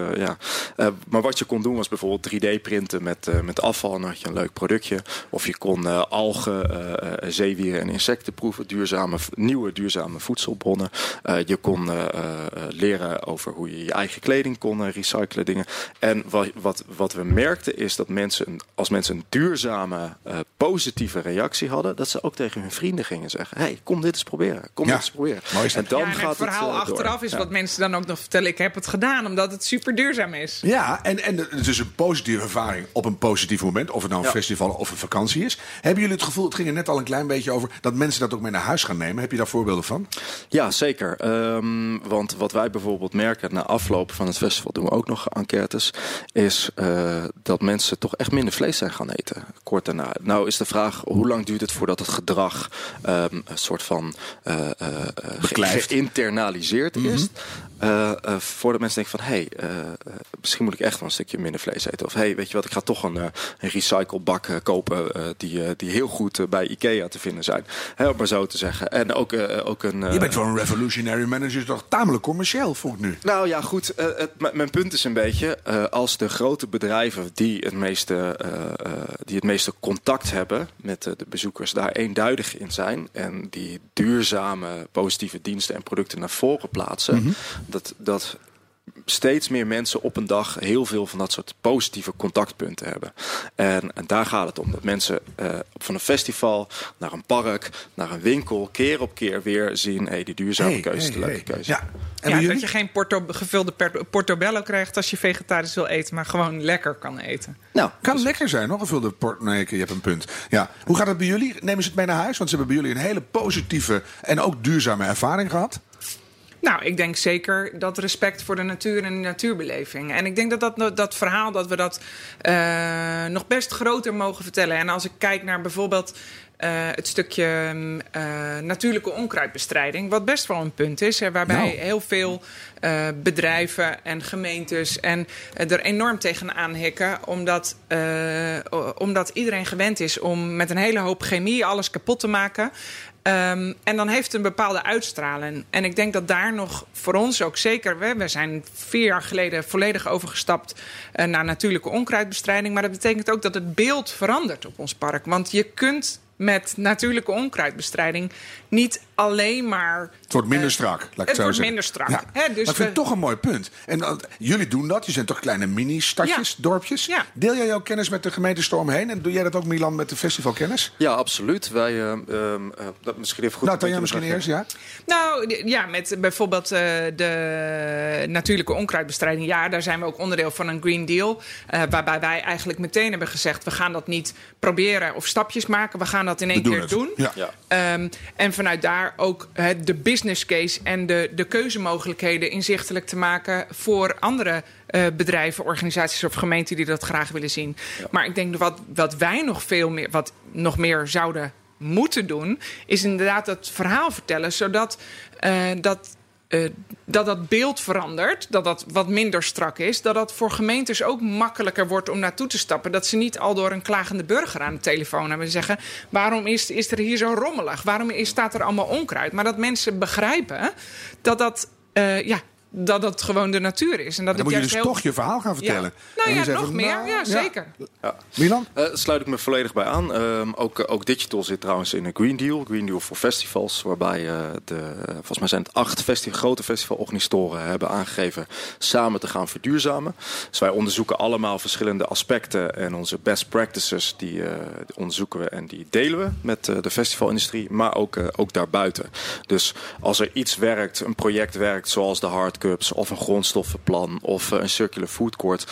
Maar wat je kon doen was bijvoorbeeld 3D-printen met afval. En dan had je een leuk productje. Of je kon algen, zeewieren en insecten proeven. Nieuwe duurzame voedselbronnen. Je kon leren over hoe je je eigen kleding kon recyclen, dingen. En wat we merkten is dat als mensen een duurzame, positieve reactie hadden, dat ze ook tegen hun vrienden gingen zeggen: hey, kom dit eens proberen. Mooi, en dan gaat het verhaal achteraf is wat mensen dan ook nog vertellen: ik heb het gedaan omdat het super duurzaam is. Ja, en het is een positieve ervaring op een positief moment. Of het nou een festival of een vakantie is. Hebben jullie het gevoel, het ging er net al een klein beetje over, dat mensen dat ook mee naar huis gaan nemen? Heb je daar voorbeelden van? Ja, zeker. Want wat wij bijvoorbeeld merken na afloop van het festival, doen we ook nog enquêtes, is dat mensen toch echt minder vlees zijn gaan eten. Kort daarna. Nou is de vraag, hoe lang duurt het voordat het gedrag een soort van geïnternaliseerd is? Voordat mensen denken van, misschien moet ik echt wel een stukje minder vlees eten. Of weet je wat, ik ga toch een recyclebak kopen die heel goed bij IKEA te vinden zijn. Om maar zo te zeggen. En ook een. Je bent wel een revolutionary manager, toch tamelijk commercieel, vond ik nu. Nou ja, goed. Mijn punt is een beetje, als de grote bedrijven die het meeste contact hebben met de bezoekers daar eenduidig in zijn en die duurzame positieve diensten en producten naar voren plaatsen, dat steeds meer mensen op een dag heel veel van dat soort positieve contactpunten hebben. En daar gaat het om. Dat mensen van een festival naar een park, naar een winkel, keer op keer weer zien, die duurzame keuze is de leuke keuze. Ja. En dat jullie? Je geen gevulde portobello krijgt als je vegetarisch wil eten, maar gewoon lekker kan eten. Nou, kan dus lekker zijn, nog gevulde je hebt een punt. Ja. Hoe gaat het bij jullie? Nemen ze het mee naar huis? Want ze hebben bij jullie een hele positieve en ook duurzame ervaring gehad. Nou, ik denk zeker dat respect voor de natuur en de natuurbeleving. En ik denk dat verhaal, dat we dat nog best groter mogen vertellen. En als ik kijk naar bijvoorbeeld het stukje natuurlijke onkruidbestrijding, wat best wel een punt is, waarbij heel veel bedrijven en gemeentes en er enorm tegenaan hikken, omdat iedereen gewend is om met een hele hoop chemie alles kapot te maken. En dan heeft het een bepaalde uitstraling. En ik denk dat daar nog voor ons ook zeker, we zijn 4 jaar geleden volledig overgestapt naar natuurlijke onkruidbestrijding. Maar dat betekent ook dat het beeld verandert op ons park. Want je kunt met natuurlijke onkruidbestrijding niet alleen maar. Het wordt minder strak, laat ik het zo zeggen. Het wordt minder strak. Ja. Hè, dus maar ik vind het toch een mooi punt. En jullie doen dat. Je zijn toch kleine mini-stadjes, dorpjes. Ja. Deel jij jouw kennis met de gemeentes eromheen? En doe jij dat ook, Milan, met de festivalkennis? Ja, absoluut. Wij dat misschien even goed. Nou, Tanja, misschien eerst, ja? Nou, ja, met bijvoorbeeld de natuurlijke onkruidbestrijding. Ja, daar zijn we ook onderdeel van een Green Deal. Waarbij wij eigenlijk meteen hebben gezegd, we gaan dat niet proberen of stapjes maken. We gaan dat in één keer doen. Ja. En vanuit daar ook de business case en de keuzemogelijkheden inzichtelijk te maken voor andere bedrijven, organisaties of gemeenten die dat graag willen zien. Ja. Maar ik denk wat nog meer zouden moeten doen, is inderdaad dat verhaal vertellen, zodat dat beeld verandert, dat dat wat minder strak is, dat dat voor gemeentes ook makkelijker wordt om naartoe te stappen. Dat ze niet al door een klagende burger aan de telefoon hebben en zeggen, waarom is er hier zo rommelig? Waarom staat er allemaal onkruid? Maar dat mensen begrijpen dat gewoon de natuur is. En dat dan moet je dus toch je verhaal gaan vertellen. Ja. Nou ja, nog meer. Ja, zeker. Ja. Ja. Milan? Sluit ik me volledig bij aan. Ook Digital zit trouwens in een Green Deal. Green Deal voor festivals. Waarbij volgens mij zijn het 8 grote festivalorganisatoren hebben aangegeven samen te gaan verduurzamen. Dus wij onderzoeken allemaal verschillende aspecten. En onze best practices die onderzoeken we en die delen we met de festivalindustrie. Maar ook daarbuiten. Dus als er iets werkt, een project werkt zoals de hardcups of een grondstoffenplan of een circular food court,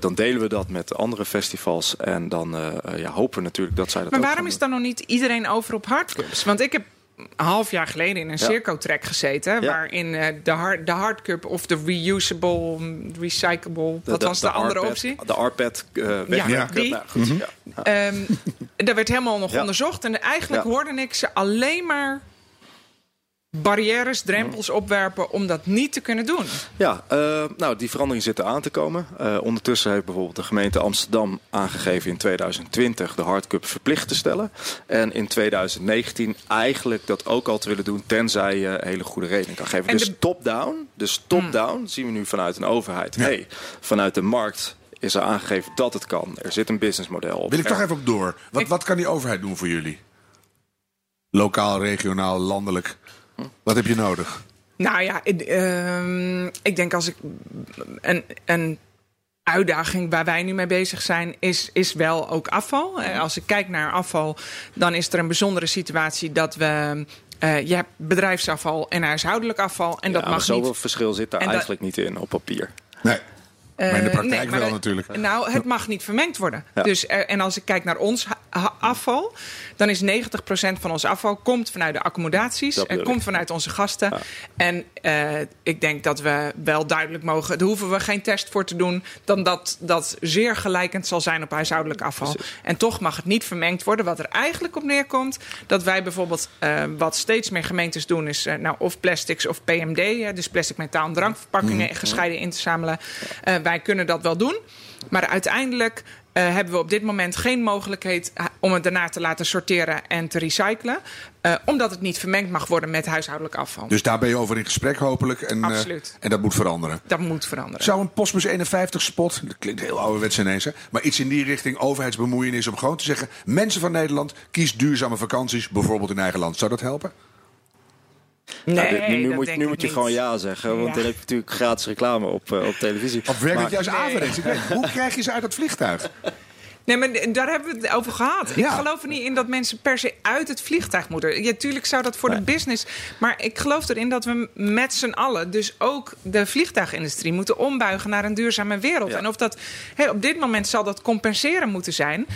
dan delen we dat met andere festivals en dan hopen we natuurlijk dat zij dat. Maar waarom is dan nog niet iedereen over op hardcups? Want ik heb half jaar geleden in een circo-track gezeten... waarin de hardcup of de reusable, recyclable... wat was de andere optie? De RPET wegwerken. Ja, daar werd helemaal nog onderzocht. En eigenlijk hoorde ik ze alleen maar... barrières, drempels opwerpen om dat niet te kunnen doen. Ja, nou, die verandering zit er aan te komen. Ondertussen heeft bijvoorbeeld de gemeente Amsterdam aangegeven in 2020 de hardcup verplicht te stellen. En in 2019 eigenlijk dat ook al te willen doen, tenzij je hele goede reden kan geven. En dus top-down, zien we nu vanuit een overheid. Ja. Hey, vanuit de markt is er aangegeven dat het kan. Er zit een businessmodel op. Wil ik toch even op door. Wat kan die overheid doen voor jullie? Lokaal, regionaal, landelijk... Wat heb je nodig? Nou ja, ik denk als ik een uitdaging waar wij nu mee bezig zijn, is wel ook afval. Als ik kijk naar afval, dan is er een bijzondere situatie dat we... je hebt bedrijfsafval en huishoudelijk afval. En dat mag zoveel niet. Verschil zit daar eigenlijk niet in op papier. Nee. Maar in de praktijk wel natuurlijk. Nou, het mag niet vermengd worden. Ja. Dus, en als ik kijk naar ons afval... dan is 90% van ons afval komt vanuit de accommodaties... komt vanuit onze gasten. Ja. En ik denk dat we wel duidelijk mogen... daar hoeven we geen test voor te doen... dan dat dat zeer gelijkend zal zijn op huishoudelijk afval. Precies. En toch mag het niet vermengd worden. Wat er eigenlijk op neerkomt... dat wij bijvoorbeeld, wat steeds meer gemeentes doen... is of plastics of PMD... dus plastic, metaal en drankverpakkingen... gescheiden in te zamelen... wij kunnen dat wel doen, maar uiteindelijk hebben we op dit moment geen mogelijkheid om het daarna te laten sorteren en te recyclen. Omdat het niet vermengd mag worden met huishoudelijk afval. Dus daar ben je over in gesprek hopelijk. En, absoluut. En dat moet veranderen. Dat moet veranderen. Zou een Postbus 51 spot, dat klinkt heel ouderwets ineens, hè, maar iets in die richting overheidsbemoeienis om gewoon te zeggen... mensen van Nederland, kies duurzame vakanties, bijvoorbeeld in eigen land. Zou dat helpen? Nee, nou, nu moet je gewoon ja zeggen, want dan heb je natuurlijk gratis reclame op televisie. Of werkt het juist averechts? Hoe krijg je ze uit dat vliegtuig? Nee, maar daar hebben we het over gehad. Ja. Ik geloof er niet in dat mensen per se uit het vliegtuig moeten. Ja, tuurlijk zou dat voor de business... maar ik geloof erin dat we met z'n allen... dus ook de vliegtuigindustrie moeten ombuigen... naar een duurzame wereld. Ja. En of dat op dit moment zal dat compenseren moeten zijn...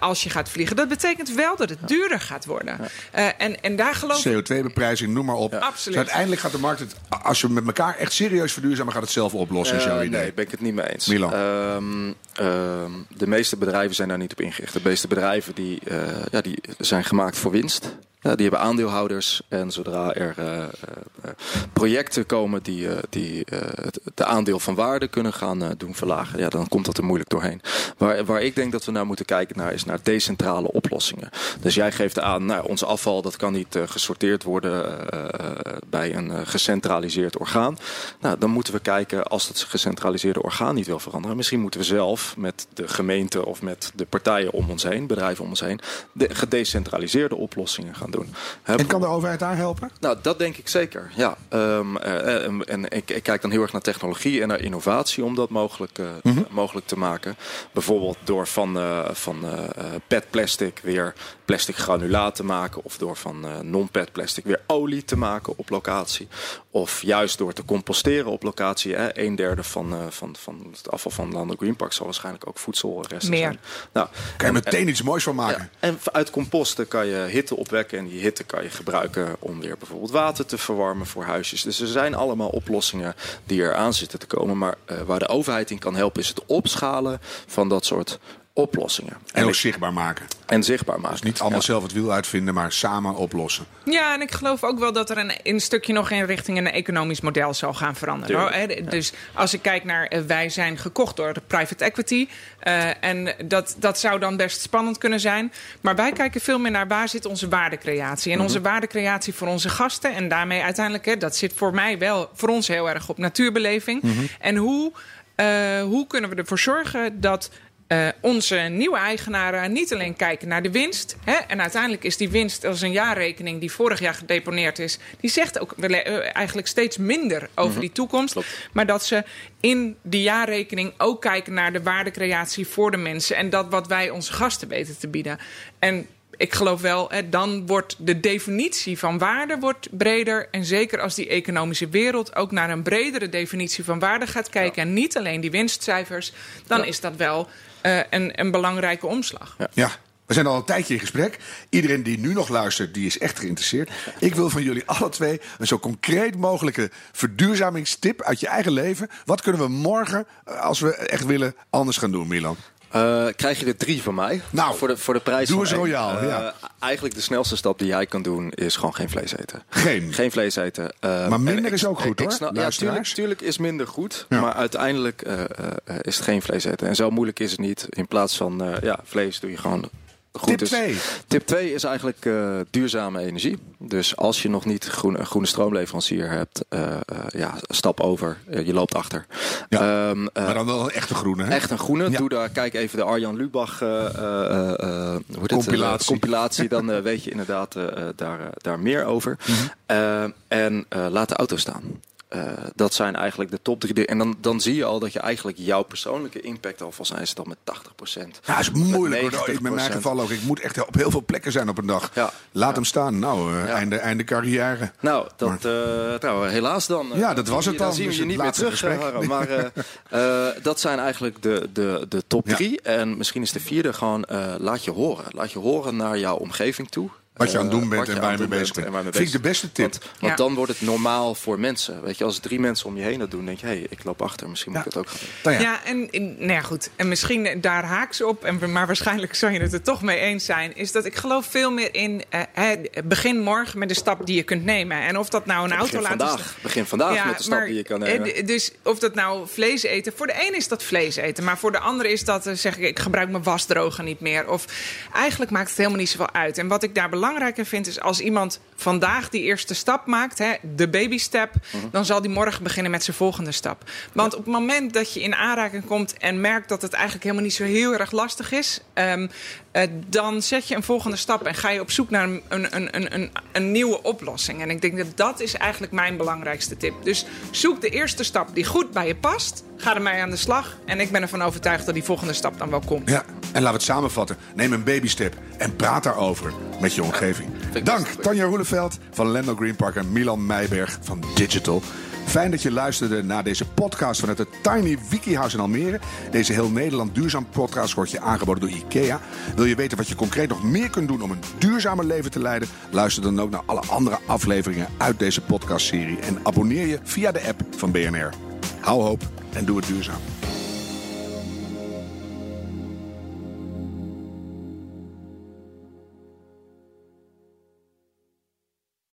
als je gaat vliegen. Dat betekent wel dat het duurder gaat worden. Ja. En daar geloof ik... CO2-beprijzing, noem maar op. Ja. Absoluut. Dus uiteindelijk gaat de markt het... als we met elkaar echt serieus verduurzamen... gaat het zelf oplossen, is jouw idee. Nee, ben ik het niet mee eens. Milan. De meeste bedrijven... zijn daar niet op ingericht. De meeste bedrijven die zijn gemaakt voor winst. Die hebben aandeelhouders. En zodra er projecten komen die de aandeel van waarde kunnen gaan doen verlagen... ja, dan komt dat er moeilijk doorheen. Waar ik denk dat we moeten kijken is naar decentrale oplossingen. Dus jij geeft aan, ons afval dat kan niet gesorteerd worden bij een gecentraliseerd orgaan. Nou, dan moeten we kijken, als dat gecentraliseerde orgaan niet wil veranderen... misschien moeten we zelf met de gemeente of met de partijen om ons heen, bedrijven om ons heen... de gedecentraliseerde oplossingen gaan doen. En kan de overheid daar helpen? Nou, dat denk ik zeker, ja. Ik kijk dan heel erg naar technologie en naar innovatie... om dat mogelijk te maken. Bijvoorbeeld door van PET plastic weer plastic granulaat te maken... of door van non-PET plastic weer olie te maken op locatie. Of juist door te composteren op locatie. Een derde van het afval van Landal GreenParks zal waarschijnlijk ook voedselresten zijn. Nou, kan je meteen iets moois van maken. Ja, en uit composten kan je hitte opwekken. En die hitte kan je gebruiken om weer bijvoorbeeld water te verwarmen voor huisjes. Dus er zijn allemaal oplossingen die er aan zitten te komen. Maar waar de overheid in kan helpen is het opschalen van dat soort oplossingen. En ook zichtbaar maken. Dus niet allemaal zelf het wiel uitvinden, maar samen oplossen. Ja, en ik geloof ook wel dat er een stukje nog in richting een economisch model zal gaan veranderen. Dus als ik kijk naar, wij zijn gekocht door de private equity. En dat zou dan best spannend kunnen zijn. Maar wij kijken veel meer naar waar zit onze waardecreatie. En onze waardecreatie voor onze gasten. En daarmee uiteindelijk, dat zit voor ons heel erg op natuurbeleving. En hoe kunnen we ervoor zorgen dat... onze nieuwe eigenaren niet alleen kijken naar de winst. En uiteindelijk is die winst als een jaarrekening die vorig jaar gedeponeerd is. Die zegt ook eigenlijk steeds minder over die toekomst. Klopt. Maar dat ze in die jaarrekening ook kijken naar de waardecreatie voor de mensen. En dat wat wij onze gasten weten te bieden. En ik geloof wel, dan wordt de definitie van waarde breder. En zeker als die economische wereld ook naar een bredere definitie van waarde gaat kijken. Ja. En niet alleen die winstcijfers. Dan is dat wel een belangrijke omslag. Ja. We zijn al een tijdje in gesprek. Iedereen die nu nog luistert, die is echt geïnteresseerd. Ik wil van jullie alle twee een zo concreet mogelijke verduurzamingstip uit je eigen leven. Wat kunnen we morgen, als we echt willen, anders gaan doen, Milan? Krijg je er 3 van mij? Nou, voor de prijs doe eens royaal. Ja. Eigenlijk de snelste stap die jij kan doen is gewoon geen vlees eten. Geen vlees eten. Maar minder is ook goed, hoor. Tuurlijk is minder goed, ja. Maar uiteindelijk is het geen vlees eten. En zo moeilijk is het niet. In plaats van vlees doe je gewoon goed. Tip 2 is eigenlijk duurzame energie. Dus als je nog niet een groene stroomleverancier hebt, stap over. Je loopt achter. Ja, maar dan wel echt een groene. Hè? Echt een groene. Ja. Kijk even de Arjan Lubach compilatie. Dan weet je inderdaad daar meer over. Mm-hmm. En laat de auto staan. Dat zijn eigenlijk de top 3 dingen. En dan zie je al dat je eigenlijk jouw persoonlijke impact al volgens mij is dan met 80%. Ja, dat is moeilijk. In mijn geval ook. Ik moet echt op heel veel plekken zijn op een dag. Ja. Laat hem staan. Nou, einde carrière. Nou, helaas dan. Ja, dat was het dan. Dan zien we je niet meer terug. Maar dat zijn eigenlijk de top 3. Ja. En misschien is de 4e gewoon laat je horen. Laat je horen naar jouw omgeving toe. Wat je aan het doen bent en waar je mee bezig bent. Vind ik de beste tip. Want dan wordt het normaal voor mensen. Weet je, als 3 mensen om je heen dat doen, denk je, ik loop achter. Misschien moet ik het ook gaan doen. Goed. En misschien daar haaks op, maar waarschijnlijk zou je het er toch mee eens zijn, is dat ik geloof veel meer in begin morgen met de stap die je kunt nemen. En of dat nou een auto laten staan. Begin vandaag met de stap die je kan nemen. Dus of dat nou vlees eten. Voor de ene is dat vlees eten. Maar voor de andere is dat, ik gebruik mijn wasdroger niet meer. Of eigenlijk maakt het helemaal niet zoveel uit. En wat ik daar belangrijker vindt is als iemand vandaag die eerste stap maakt, de baby step, dan zal die morgen beginnen met zijn volgende stap. Want op het moment dat je in aanraking komt en merkt dat het eigenlijk helemaal niet zo heel erg lastig is, dan zet je een volgende stap en ga je op zoek naar een nieuwe oplossing. En ik denk dat is eigenlijk mijn belangrijkste tip. Dus zoek de eerste stap die goed bij je past. Ga ermee aan de slag. En ik ben ervan overtuigd dat die volgende stap dan wel komt. Ja, en laten we het samenvatten. Neem een babystep en praat daarover met je omgeving. Dank Tanja Roeleveld van Landal GreenParks en Milan Meijberg van Digital. Fijn dat je luisterde naar deze podcast vanuit het Tiny Wiki House in Almere. Deze heel Nederland duurzaam podcast wordt je aangeboden door IKEA. Wil je weten wat je concreet nog meer kunt doen om een duurzamer leven te leiden? Luister dan ook naar alle andere afleveringen uit deze podcastserie. En abonneer je via de app van BNR. Hou hoop en doe het duurzaam.